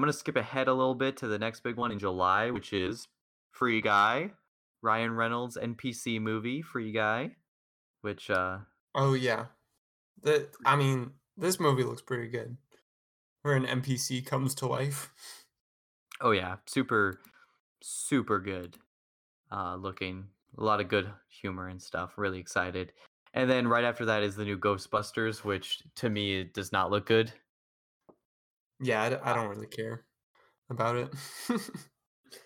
gonna skip ahead a little bit to the next big one in July, which is Free Guy, Ryan Reynolds NPC movie, Free Guy, which oh yeah, this movie looks pretty good, where an NPC comes to life. Oh yeah, super, super good looking. A lot of good humor and stuff. Really excited. And then right after that is the new Ghostbusters, which to me does not look good. Yeah, I don't really care about it.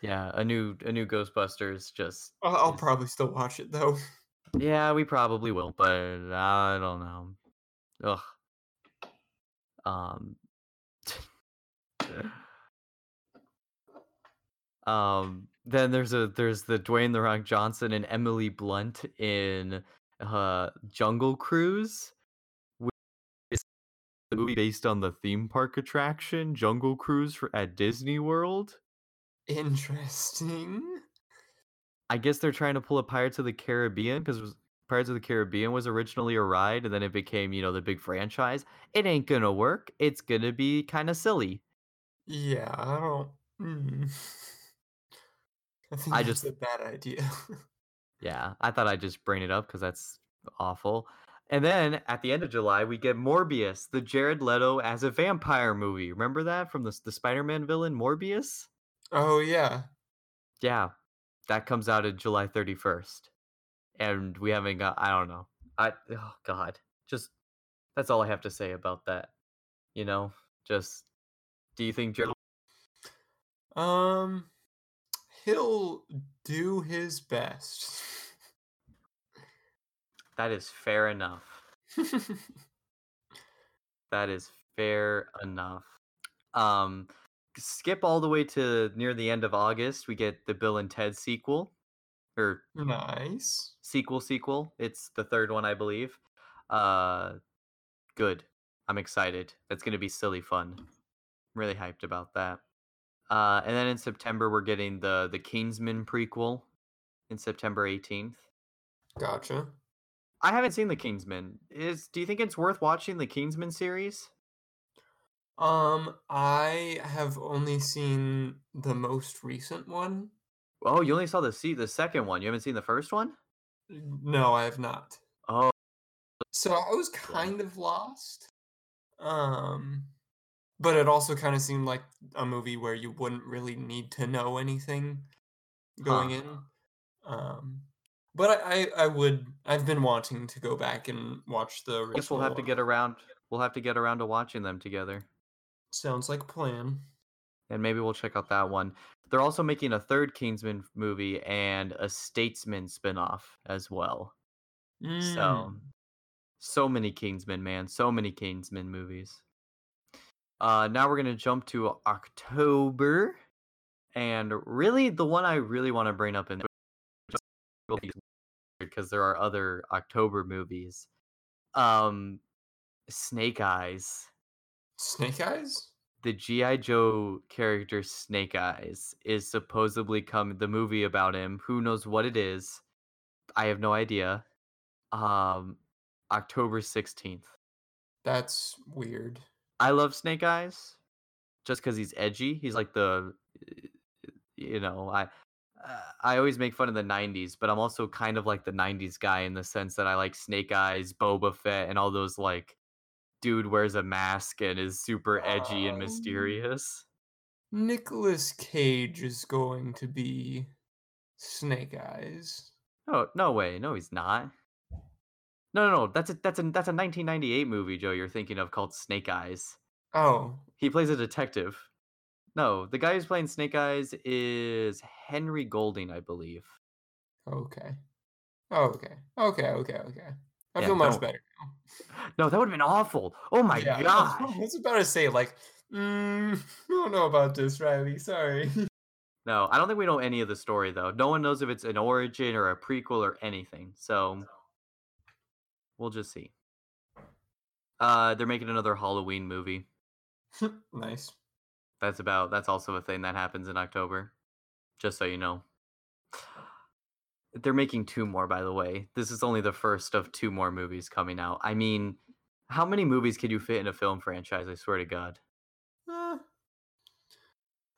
Yeah, a new Ghostbusters just... I'll probably still watch it though. Yeah, we probably will, but I don't know. Ugh. Then there's the Dwayne The Rock Johnson and Emily Blunt in Jungle Cruise, which is the movie based on the theme park attraction Jungle Cruise at Disney World. Interesting. I guess they're trying to pull a Pirates of the Caribbean, because Pirates of the Caribbean was originally a ride, and then it became, the big franchise. It ain't gonna work. It's gonna be kind of silly. Yeah, I don't... I think that's just a bad idea. Yeah, I thought I'd just bring it up because that's awful. And then at the end of July, we get Morbius, the Jared Leto as a vampire movie. Remember that from the Spider-Man villain Morbius? Oh yeah, yeah. That comes out on July 31st, and we haven't got. I don't know. Oh God, just that's all I have to say about that. Just do you think Jared? He'll do his best. That is fair enough. That is fair enough. Skip all the way to near the end of August. We get the Bill and Ted sequel. Or nice. Sequel. It's the third one, I believe. Good. I'm excited. That's going to be silly fun. I'm really hyped about that. And then in September, we're getting the Kingsman prequel in September 18th. Gotcha. I haven't seen the Kingsman. Do you think it's worth watching the Kingsman series? I have only seen the most recent one. Oh, you only saw the second one. You haven't seen the first one? No, I have not. Oh. So I was kind of lost. But it also kind of seemed like a movie where you wouldn't really need to know anything going in. But I've been wanting to go back and watch the original. I guess we'll have to get around to watching them together. Sounds like a plan. And maybe we'll check out that one. They're also making a third Kingsman movie and a Statesman spinoff as well. Mm. So many Kingsmen, man. So many Kingsmen movies. Now we're going to jump to October, and really the one I really want to bring up in there, because there are other October movies. Snake Eyes. Snake Eyes? The G.I. Joe character Snake Eyes is supposedly coming, the movie about him. Who knows what it is? I have no idea. October 16th. That's weird. I love Snake Eyes just because he's edgy. He's like the, you know, I always make fun of the 90s, but I'm also kind of like the 90s guy in the sense that I like Snake Eyes, Boba Fett, and all those like, dude wears a mask and is super edgy and mysterious. Nicolas Cage is going to be Snake Eyes. Oh, no way. No, he's not. No. That's a 1998 movie, Joe, you're thinking of called Snake Eyes. Oh. He plays a detective. No, the guy who's playing Snake Eyes is Henry Golding, I believe. Okay. I feel much better now. No, that would have been awful. Oh my god! I was about to say, like, I don't know about this, Riley. Sorry. No, I don't think we know any of the story though. No one knows if it's an origin or a prequel or anything. So we'll just see. They're making another Halloween movie. Nice. That's also a thing that happens in October. Just so you know. They're making two more, by the way. This is only the first of two more movies coming out. I mean, how many movies could you fit in a film franchise? I swear to God.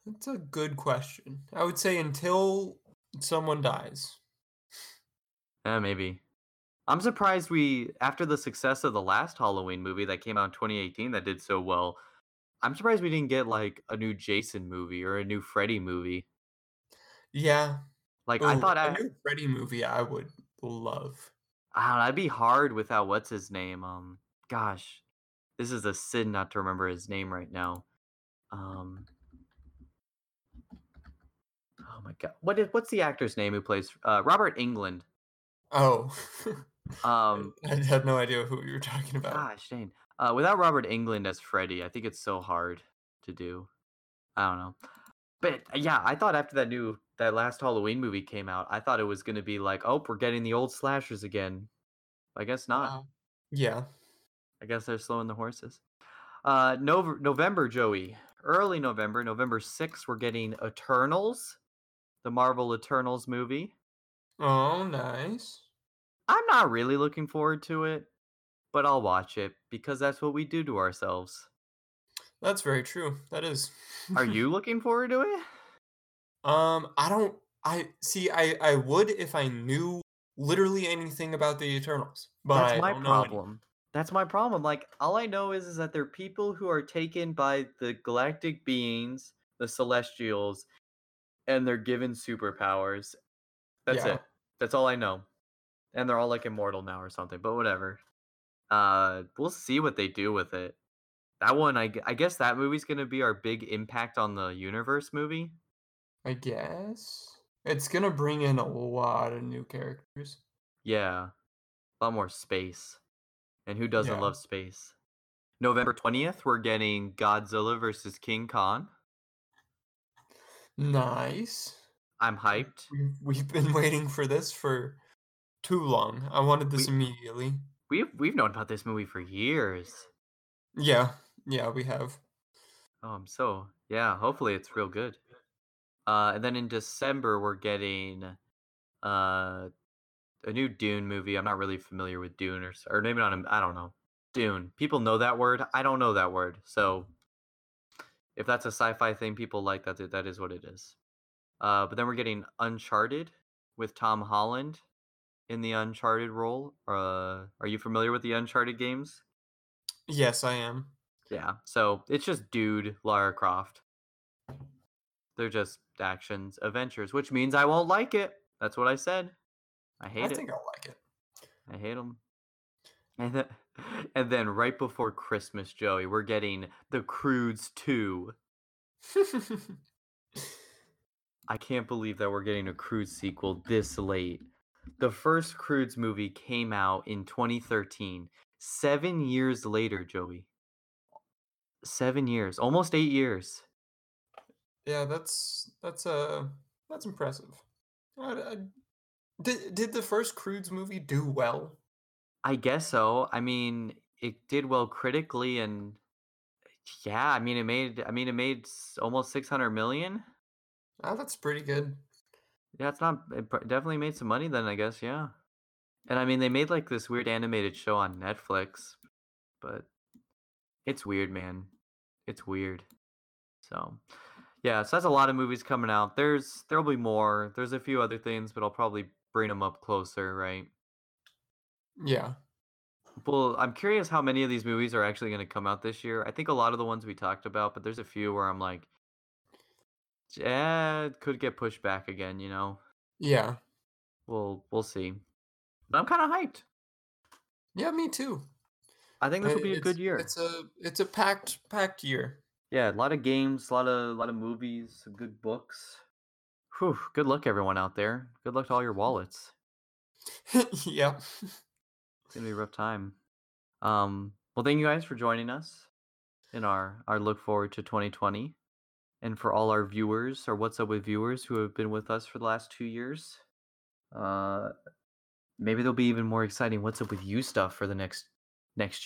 That's a good question. I would say until someone dies. Maybe. I'm surprised after the success of the last Halloween movie that came out in 2018 that did so well, I'm surprised we didn't get like a new Jason movie or a new Freddy movie. Yeah. Like, ooh, I thought a new Freddy movie I would love. I don't know, I'd be hard without what's his name. Gosh, this is a sin not to remember his name right now. Oh my god, what's the actor's name who plays Robert Englund? Oh, I had no idea who you were talking about. Gosh, dang. Without Robert Englund as Freddy, I think it's so hard to do. I don't know. But yeah, I thought after that last Halloween movie came out, I thought it was going to be like, oh, we're getting the old slashers again. I guess not. Yeah. I guess they're slowing the horses. November, Joey. Early November, November 6th, we're getting Eternals, the Marvel Eternals movie. Oh, nice. I'm not really looking forward to it, but I'll watch it because that's what we do to ourselves. That's very true. That is. Are you looking forward to it? I would if I knew literally anything about the Eternals. But that's my problem. That's my problem. Like, all I know is that they're people who are taken by the galactic beings, the Celestials, and they're given superpowers. That's it. That's all I know. And they're all like immortal now or something, but whatever. We'll see what they do with it. That one, I guess that movie's going to be our big impact on the universe movie. I guess. It's going to bring in a lot of new characters. Yeah. A lot more space. And who doesn't love space? November 20th, we're getting Godzilla versus King Kong. Nice. I'm hyped. We've been waiting for this for too long. I wanted this immediately. We've known about this movie for years. Yeah, we have. Hopefully it's real good. And then in December we're getting a new Dune movie. I'm not really familiar with Dune or maybe not. I don't know. Dune. People know that word. I don't know that word. So if that's a sci-fi thing people like, that is what it is. But then we're getting Uncharted with Tom Holland in the Uncharted role. Are you familiar with the Uncharted games? Yes, I am. Yeah, so it's just Lara Croft. They're just actions, adventures, which means I won't like it. That's what I said. I think I'll like it. I hate them. And then right before Christmas, Joey, we're getting The Croods 2. I can't believe that we're getting a Croods sequel this late. The first Croods movie came out in 2013. 7 years later, Joey. 7 years, almost 8 years. Yeah, that's impressive. Did the first Croods movie do well? I guess so. I mean, it did well critically, and yeah, I mean, it made almost 600 million. Oh, that's pretty good. Yeah, it definitely made some money then, I guess. Yeah. And I mean, they made like this weird animated show on Netflix, but it's weird, man. It's weird. So yeah, so that's a lot of movies coming out. There'll be more. There's a few other things, but I'll probably bring them up closer, right? Yeah. Well, I'm curious how many of these movies are actually going to come out this year. I think a lot of the ones we talked about, but there's a few where I'm like, yeah, it could get pushed back again, you know? Yeah. We'll see. But I'm kind of hyped. Yeah, me too. I think this will be a good year. It's a packed year. Yeah, a lot of games, a lot of movies, some good books. Whew, good luck everyone out there. Good luck to all your wallets. Yep. It's going to be a rough time. Well, thank you guys for joining us in our look forward to 2020. And for all our viewers, or What's Up With Viewers, who have been with us for the last 2 years. Maybe there'll be even more exciting What's Up With You stuff for the next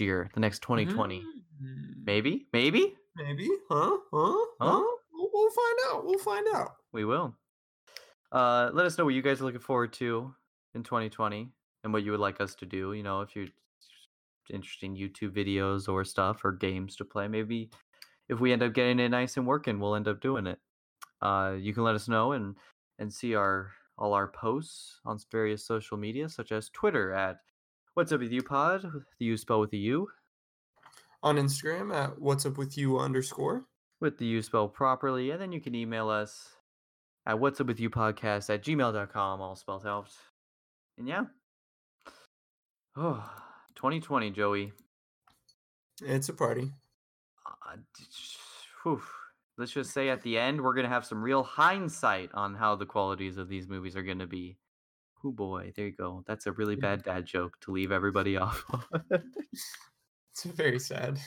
year, the next 2020. Mm-hmm. Maybe? Huh? We'll find out. We will. Let us know what you guys are looking forward to in 2020 and what you would like us to do. You know, if you're interested in YouTube videos or stuff or games to play, maybe if we end up getting it nice and working, we'll end up doing it. You can let us know and see all our posts on various social media, such as Twitter at What's Up With You Pod, the U spell with the U. On Instagram at What's Up With You _ with the U spelled properly. And then you can email us at What's Up With You Podcast at gmail.com, all spelled out. And yeah. Oh, 2020, Joey. It's a party. Let's just say at the end, we're going to have some real hindsight on how the qualities of these movies are going to be. Oh boy, there you go. That's a really bad dad joke to leave everybody off on. It's very sad.